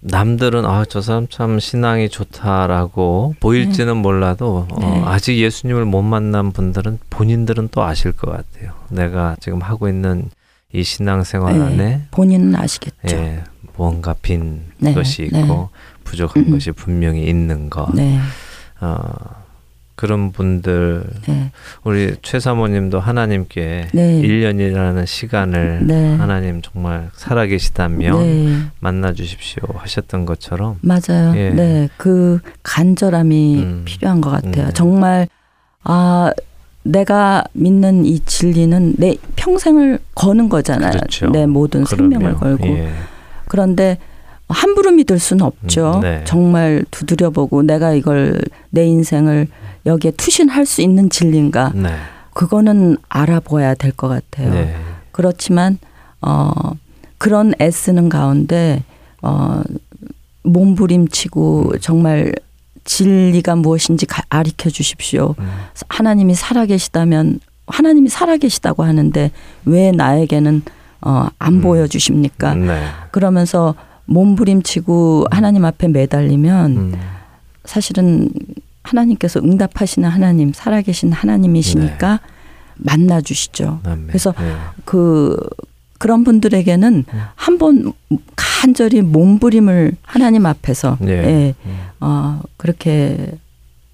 남들은 아, 저 사람 참 신앙이 좋다라고 보일지는 네. 몰라도 네. 아직 예수님을 못 만난 분들은 본인들은 또 아실 것 같아요. 내가 지금 하고 있는 이 신앙생활 네. 안에 본인은 아시겠죠. 예, 뭔가 빈 네. 것이 있고 네. 부족한 것이 분명히 있는 것. 네. 그런 분들 네. 우리 최 사모님도 하나님께 네. 1년이라는 시간을 네. 하나님 정말 살아계시다며 네. 만나 주십시오 하셨던 것처럼 맞아요. 예. 네, 그 간절함이 필요한 것 같아요. 네. 정말 아 내가 믿는 이 진리는 내 평생을 거는 거잖아요. 그렇죠. 내 모든 그럼요. 생명을 걸고 예. 그런데 함부로 믿을 수는 없죠. 네. 정말 두드려보고 내가 이걸 내 인생을 여기에 투신할 수 있는 진리인가. 네. 그거는 알아봐야 될 것 같아요. 네. 그렇지만 그런 애쓰는 가운데 몸부림치고 정말 진리가 무엇인지 가르쳐 주십시오. 하나님이 살아계시다면 하나님이 살아계시다고 하는데 왜 나에게는 안 보여주십니까? 네. 그러면서 몸부림치고 하나님 앞에 매달리면 사실은 하나님께서 응답하시는 하나님, 살아계신 하나님이시니까 네. 만나 주시죠. 아멘. 그래서 네. 그런 분들에게는 한번 간절히 몸부림을 하나님 앞에서 네. 예, 그렇게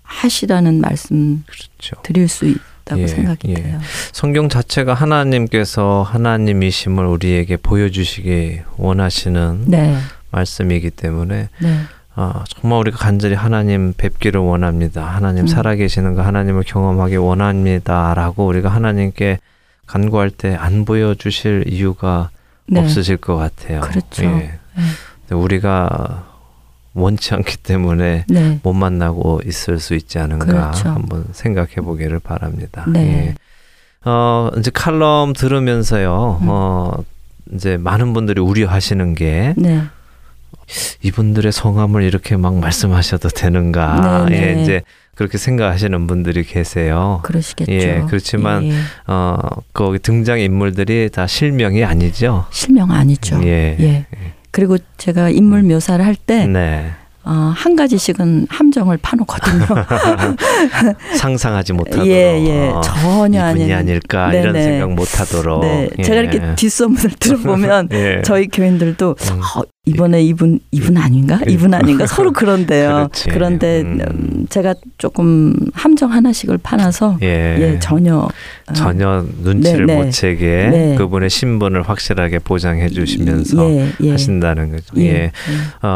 하시라는 말씀 그렇죠. 드릴 수 있다고 예, 생각이 예. 돼요. 성경 자체가 하나님께서 하나님이심을 우리에게 보여주시기 원하시는 네. 말씀이기 때문에 네. 정말 우리가 간절히 하나님 뵙기를 원합니다. 하나님 살아계시는 거 하나님을 경험하기 원합니다라고 우리가 하나님께 간구할 때 안 보여주실 이유가 네. 없으실 것 같아요. 그렇죠. 예. 네. 우리가 원치 않기 때문에 네. 못 만나고 있을 수 있지 않은가 그렇죠. 한번 생각해 보기를 바랍니다. 네. 예. 이제 칼럼 들으면서요. 이제 많은 분들이 우려하시는 게 네. 이분들의 성함을 이렇게 막 말씀하셔도 되는가? 네, 네. 예, 이제 그렇게 생각하시는 분들이 계세요. 그러시겠죠. 예, 그렇지만 예. 거기 등장 인물들이 다 실명이 아니죠. 실명 아니죠. 예. 예. 그리고 제가 인물 묘사를 할 때 네. 한 가지씩은 함정을 파놓거든요. 상상하지 못하도록. 예, 예. 전혀 이분이 아닐까 네네. 이런 생각 못하도록. 네. 예. 제가 이렇게 뒷소문을 들어보면 예. 저희 교인들도 이번에 이분 아닌가? 이분 아닌가? 서로 그런데요. 그렇지. 그런데 제가 조금 함정 하나씩을 파놔서 예. 예, 전혀 눈치를 네, 못 채게 네. 그분의 신분을 확실하게 보장해 주시면서 예, 예. 하신다는 거죠. 예. 예.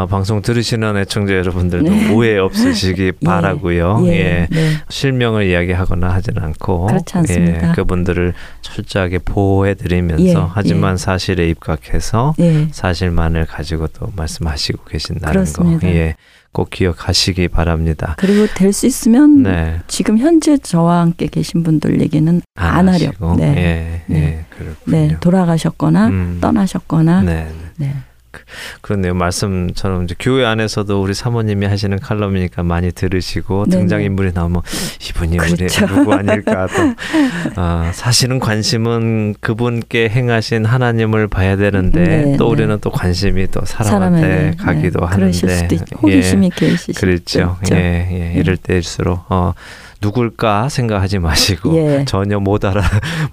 방송 들으시는 애청자 여러분들도 네. 오해 없으시기 예. 바라고요. 예. 예. 네. 실명을 이야기하거나 하진 않고 그렇지 않습니다. 예. 그분들을 철저하게 보호해 드리면서 예. 하지만 예. 사실에 입각해서 예. 사실만을 가지고 또 말씀하시고 계신다는 그렇습니다. 거, 예, 꼭 기억하시기 바랍니다. 그리고 될 수 있으면 네. 지금 현재 저와 함께 계신 분들 얘기는 안 하려고, 네, 예, 예, 네. 그렇군요. 네, 돌아가셨거나 떠나셨거나, 네, 네. 그렇네요. 말씀처럼 이제 교회 안에서도 우리 사모님이 하시는 칼럼이니까 많이 들으시고 네네. 등장인물이 나오면 이분이 그렇죠. 우리 누구 아닐까 또 사실은 관심은 그분께 행하신 하나님을 봐야 되는데 네네. 또 우리는 또 관심이 또 사람한테 가기도 네. 하는데 그러실 수도 있고 호기심이 계실 그렇죠. 수도 있죠. 예, 예. 이럴 때일수록 누굴까 생각하지 마시고 예. 전혀 못 알아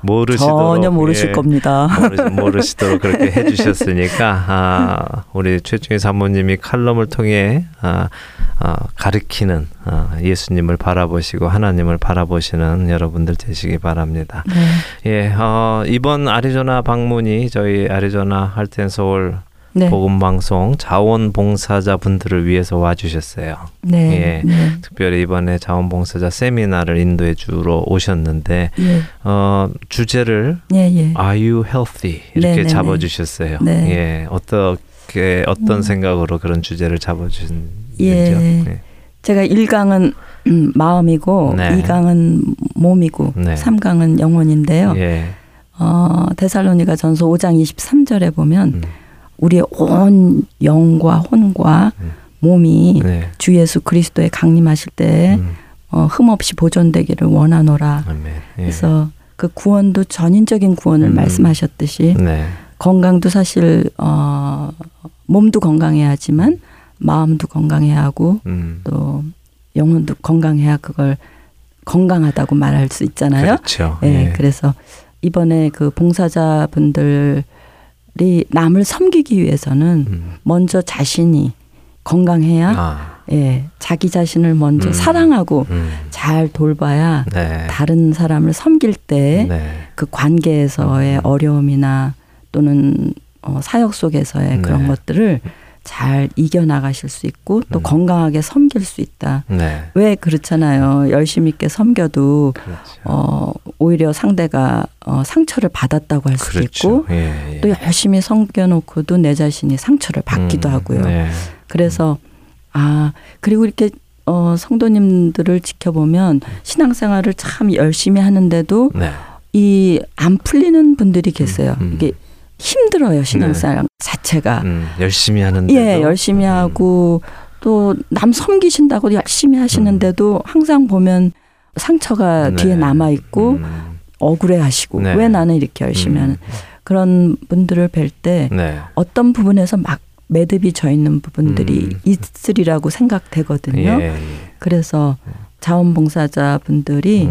모르시도록 전혀 모르실 예, 겁니다. 모르시도록 그렇게 해주셨으니까 우리 최충희 사모님이 칼럼을 통해 가르치는 예수님을 바라보시고 하나님을 바라보시는 여러분들 되시기 바랍니다. 네. 예, 이번 아리조나 방문이 저희 아리조나 할텐 서울 네. 복음방송 자원봉사자분들을 위해서 와주셨어요. 네, 예, 네. 특별히 이번에 자원봉사자 세미나를 인도에 주러 오셨는데 네. 주제를 네, 네. Are you healthy? 이렇게 네, 네, 잡아주셨어요. 네. 예, 어떻게 어떤 생각으로 그런 주제를 잡아주셨는지요? 예. 예. 제가 1강은 마음이고 네. 2강은 몸이고 네. 3강은 영혼인데요. 예. 데살로니가전서 5장 23절에 보면 우리의 온 영과 혼과 몸이 네. 주 예수 그리스도에 강림하실 때 흠없이 보존되기를 원하노라. 예. 그래서 그 구원도 전인적인 구원을 말씀하셨듯이 네. 건강도 사실 몸도 건강해야 하지만 마음도 건강해야 하고 또 영혼도 건강해야 그걸 건강하다고 말할 수 있잖아요. 그렇죠. 네, 예. 그래서 이번에 그 봉사자분들이 남을 섬기기 위해서는 먼저 자신이 건강해야 예, 자기 자신을 먼저 사랑하고 잘 돌봐야 네. 다른 사람을 섬길 때 그 네. 관계에서의 어려움이나 또는 사역 속에서의 네. 그런 것들을 잘 이겨나가실 수 있고 또 건강하게 섬길 수 있다. 네. 왜 그렇잖아요. 열심 있게 섬겨도 그렇죠. 오히려 상대가 상처를 받았다고 할 수도 그렇죠. 있고 예, 예. 또 열심히 섬겨놓고도 내 자신이 상처를 받기도 하고요. 네. 그래서 그리고 이렇게 성도님들을 지켜보면 신앙생활을 참 열심히 하는데도 네. 이 안 풀리는 분들이 계세요. 이게 힘들어요, 신앙생활 네. 자체가. 열심히 하는데도. 예, 열심히 하고 또 남 섬기신다고 열심히 하시는데도 항상 보면 상처가 네. 뒤에 남아있고 억울해하시고 네. 왜 나는 이렇게 열심히 하는 그런 분들을 뵐 때 네. 어떤 부분에서 막 매듭이 져 있는 부분들이 있으리라고 생각되거든요. 예. 그래서 자원봉사자분들이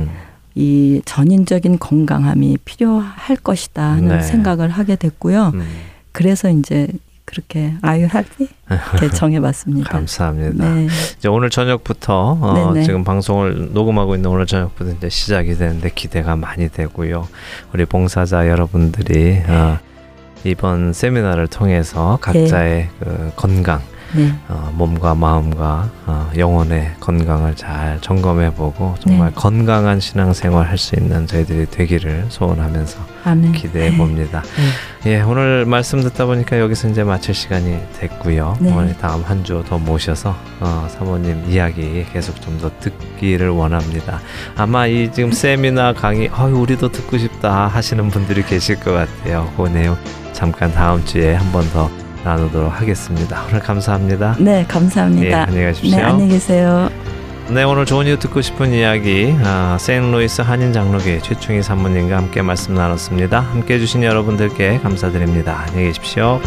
이 전인적인 건강함이 필요할 것이다 하는 네. 생각을 하게 됐고요. 그래서 이제 그렇게 아유하게 정해봤습니다. 감사합니다. 네. 이제 오늘 저녁부터 지금 방송을 녹음하고 있는 오늘 저녁부터 이제 시작이 되는데 기대가 많이 되고요. 우리 봉사자 여러분들이 이번 세미나를 통해서 각자의 네. 그 건강, 네. 몸과 마음과 영혼의 건강을 잘 점검해보고 정말 네. 건강한 신앙생활 할 수 있는 저희들이 되기를 소원하면서 아멘. 기대해봅니다. 네. 예, 오늘 말씀 듣다 보니까 여기서 이제 마칠 시간이 됐고요. 네. 오늘 다음 한 주 더 모셔서 사모님 이야기 계속 좀 더 듣기를 원합니다. 아마 이 지금 세미나 강의 우리도 듣고 싶다 하시는 분들이 계실 것 같아요. 그 내용 잠깐 다음 주에 한 번 더 나누도록 하겠습니다. 오늘 감사합니다. 네, 감사합니다. 네, 안녕히 가십시오. 네, 안녕히 계세요. 네, 오늘 좋은 이유 듣고 싶은 이야기 세인루이스 한인장로교회 최충희 사모님과 함께 말씀 나눴습니다. 함께해 주신 여러분들께 감사드립니다. 안녕히 계십시오.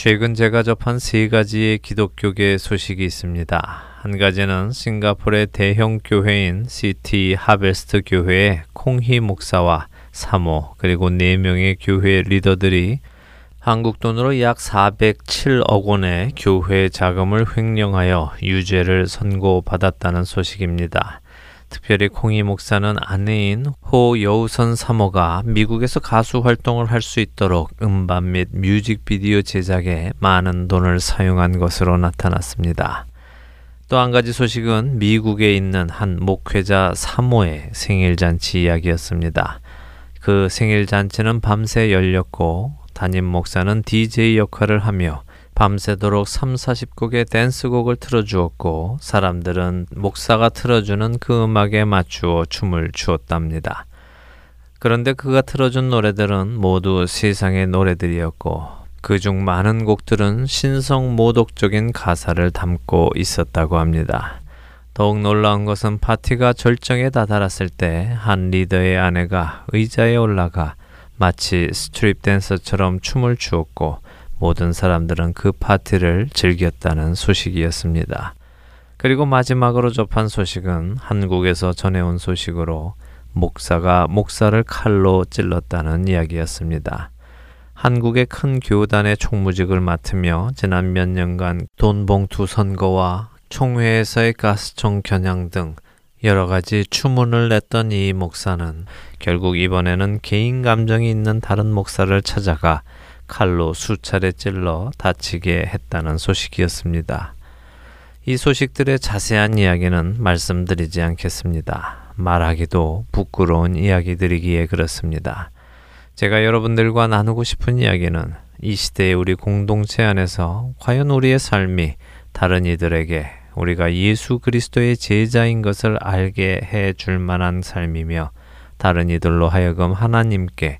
최근 제가 접한 세 가지의 기독교계 소식이 있습니다. 한 가지는 싱가포르의 대형 교회인 시티 하베스트 교회의 콩희 목사와 사모 그리고 4명의 교회 리더들이 한국 돈으로 약 407억 원의 교회 자금을 횡령하여 유죄를 선고받았다는 소식입니다. 특별히 콩희 목사는 아내인 호 여우선 사모가 미국에서 가수 활동을 할 수 있도록 음반 및 뮤직비디오 제작에 많은 돈을 사용한 것으로 나타났습니다. 또 한 가지 소식은 미국에 있는 한 목회자 사모의 생일잔치 이야기였습니다. 그 생일잔치는 밤새 열렸고 담임 목사는 DJ 역할을 하며 밤새도록 30-40곡의 댄스곡을 틀어주었고 사람들은 목사가 틀어주는 그 음악에 맞추어 춤을 추었답니다. 그런데 그가 틀어준 노래들은 모두 세상의 노래들이었고 그중 많은 곡들은 신성 모독적인 가사를 담고 있었다고 합니다. 더욱 놀라운 것은 파티가 절정에 다다랐을 때 한 리더의 아내가 의자에 올라가 마치 스트립 댄서처럼 춤을 추었고 모든 사람들은 그 파티를 즐겼다는 소식이었습니다. 그리고 마지막으로 접한 소식은 한국에서 전해온 소식으로 목사가 목사를 칼로 찔렀다는 이야기였습니다. 한국의 큰 교단의 총무직을 맡으며 지난 몇 년간 돈봉투 선거와 총회에서의 가스총 겨냥 등 여러 가지 추문을 냈던 이 목사는 결국 이번에는 개인 감정이 있는 다른 목사를 찾아가 칼로 수차례 찔러 다치게 했다는 소식이었습니다. 이 소식들의 자세한 이야기는 말씀드리지 않겠습니다. 말하기도 부끄러운 이야기들이기에 그렇습니다. 제가 여러분들과 나누고 싶은 이야기는 이 시대의 우리 공동체 안에서 과연 우리의 삶이 다른 이들에게 우리가 예수 그리스도의 제자인 것을 알게 해줄 만한 삶이며 다른 이들로 하여금 하나님께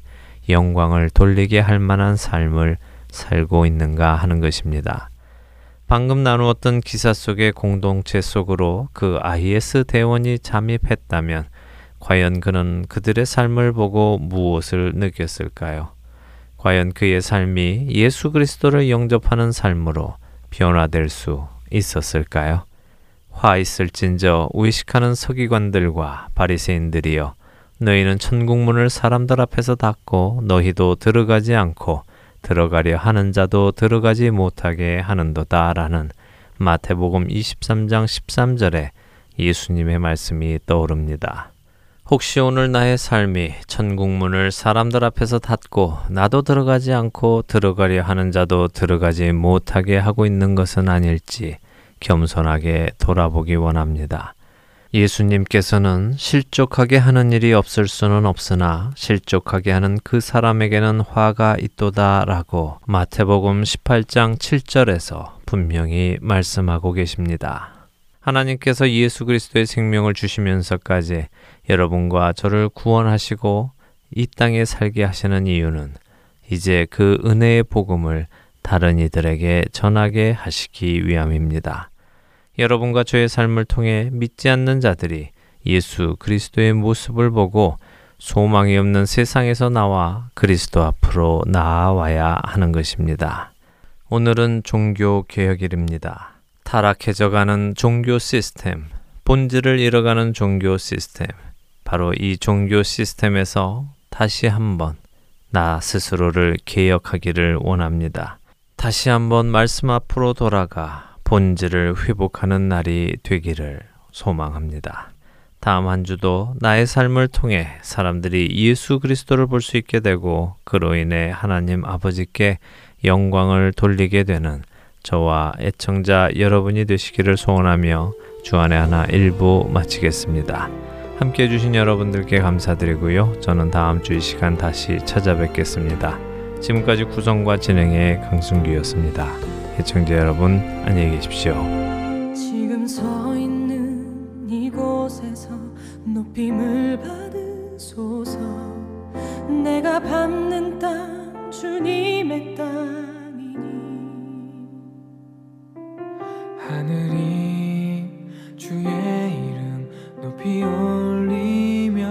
영광을 돌리게 할 만한 삶을 살고 있는가 하는 것입니다. 방금 나누었던 기사 속의 공동체 속으로 그 IS 대원이 잠입했다면 과연 그는 그들의 삶을 보고 무엇을 느꼈을까요? 과연 그의 삶이 예수 그리스도를 영접하는 삶으로 변화될 수 있었을까요? 화 있을진저 의식하는 서기관들과 바리새인들이여 너희는 천국문을 사람들 앞에서 닫고 너희도 들어가지 않고 들어가려 하는 자도 들어가지 못하게 하는도다 라는 마태복음 23장 13절에 예수님의 말씀이 떠오릅니다. 혹시 오늘 나의 삶이 천국문을 사람들 앞에서 닫고 나도 들어가지 않고 들어가려 하는 자도 들어가지 못하게 하고 있는 것은 아닐지 겸손하게 돌아보기 원합니다. 예수님께서는 실족하게 하는 일이 없을 수는 없으나 실족하게 하는 그 사람에게는 화가 있도다 라고 마태복음 18장 7절에서 분명히 말씀하고 계십니다. 하나님께서 예수 그리스도의 생명을 주시면서까지 여러분과 저를 구원하시고 이 땅에 살게 하시는 이유는 이제 그 은혜의 복음을 다른 이들에게 전하게 하시기 위함입니다. 여러분과 저의 삶을 통해 믿지 않는 자들이 예수 그리스도의 모습을 보고 소망이 없는 세상에서 나와 그리스도 앞으로 나아와야 하는 것입니다. 오늘은 종교개혁일입니다. 타락해져가는 종교 시스템, 본질을 잃어가는 종교 시스템, 바로 이 종교 시스템에서 다시 한번 나 스스로를 개혁하기를 원합니다. 다시 한번 말씀 앞으로 돌아가 본질을 회복하는 날이 되기를 소망합니다. 다음 한 주도 나의 삶을 통해 사람들이 예수 그리스도를 볼 수 있게 되고 그로 인해 하나님 아버지께 영광을 돌리게 되는 저와 애청자 여러분이 되시기를 소원하며 주안의 하나 일부 마치겠습니다. 함께 해주신 여러분들께 감사드리고요. 저는 다음 주 이 시간 다시 찾아뵙겠습니다. 지금까지 구성과 진행의 강순규였습니다. 시청자 여러분 안녕히 계십시오. 지금 서 있는 이곳에서 높임을 받으소서. 내가 밟는 땅 주님의 땅이니 하늘이 주의 이름 높이 올리며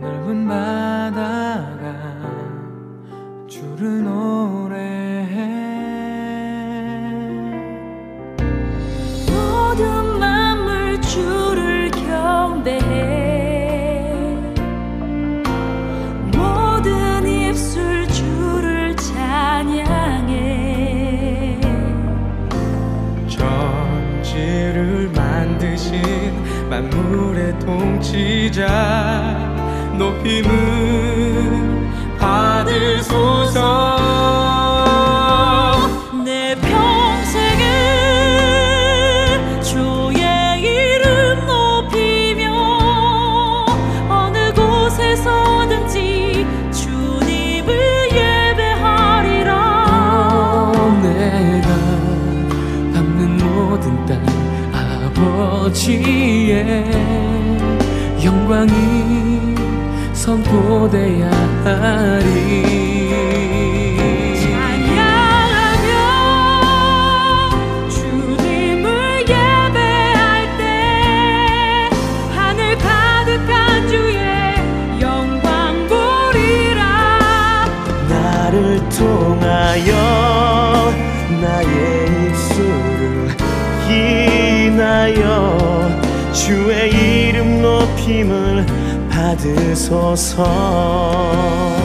넓은 바다가 주를 노래해 만물의 통치자 높임을 받으소서. 아버지의 영광이 선포되야 하리. 찬양하며 주님을 예배할 때 하늘 가득한 주의 영광 보리라. 나를 통하여 나의 입술을 나여 주의 이름 높임을 받으소서.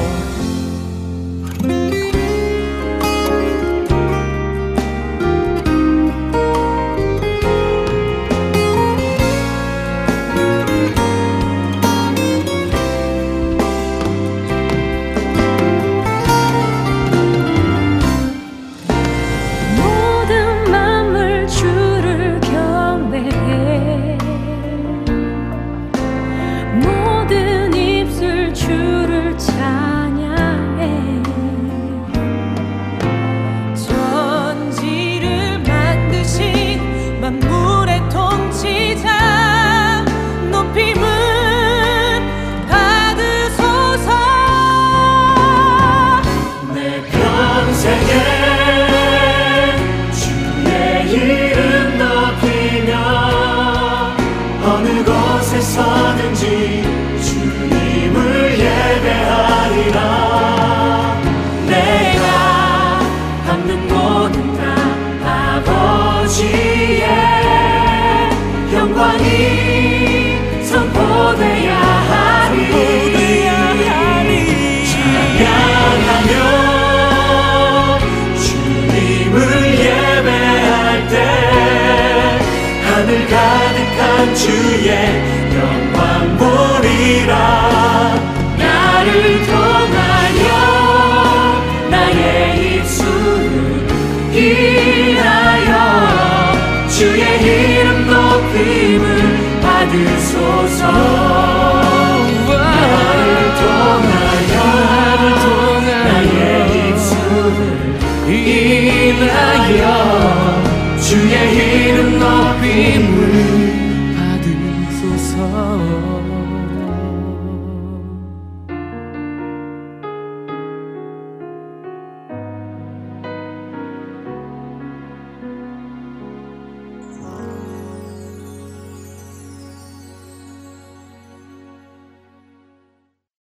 주의 영광 보리라. 나를 통하여 나의 입술을 인하여 주의 이름 높임을 받으소서.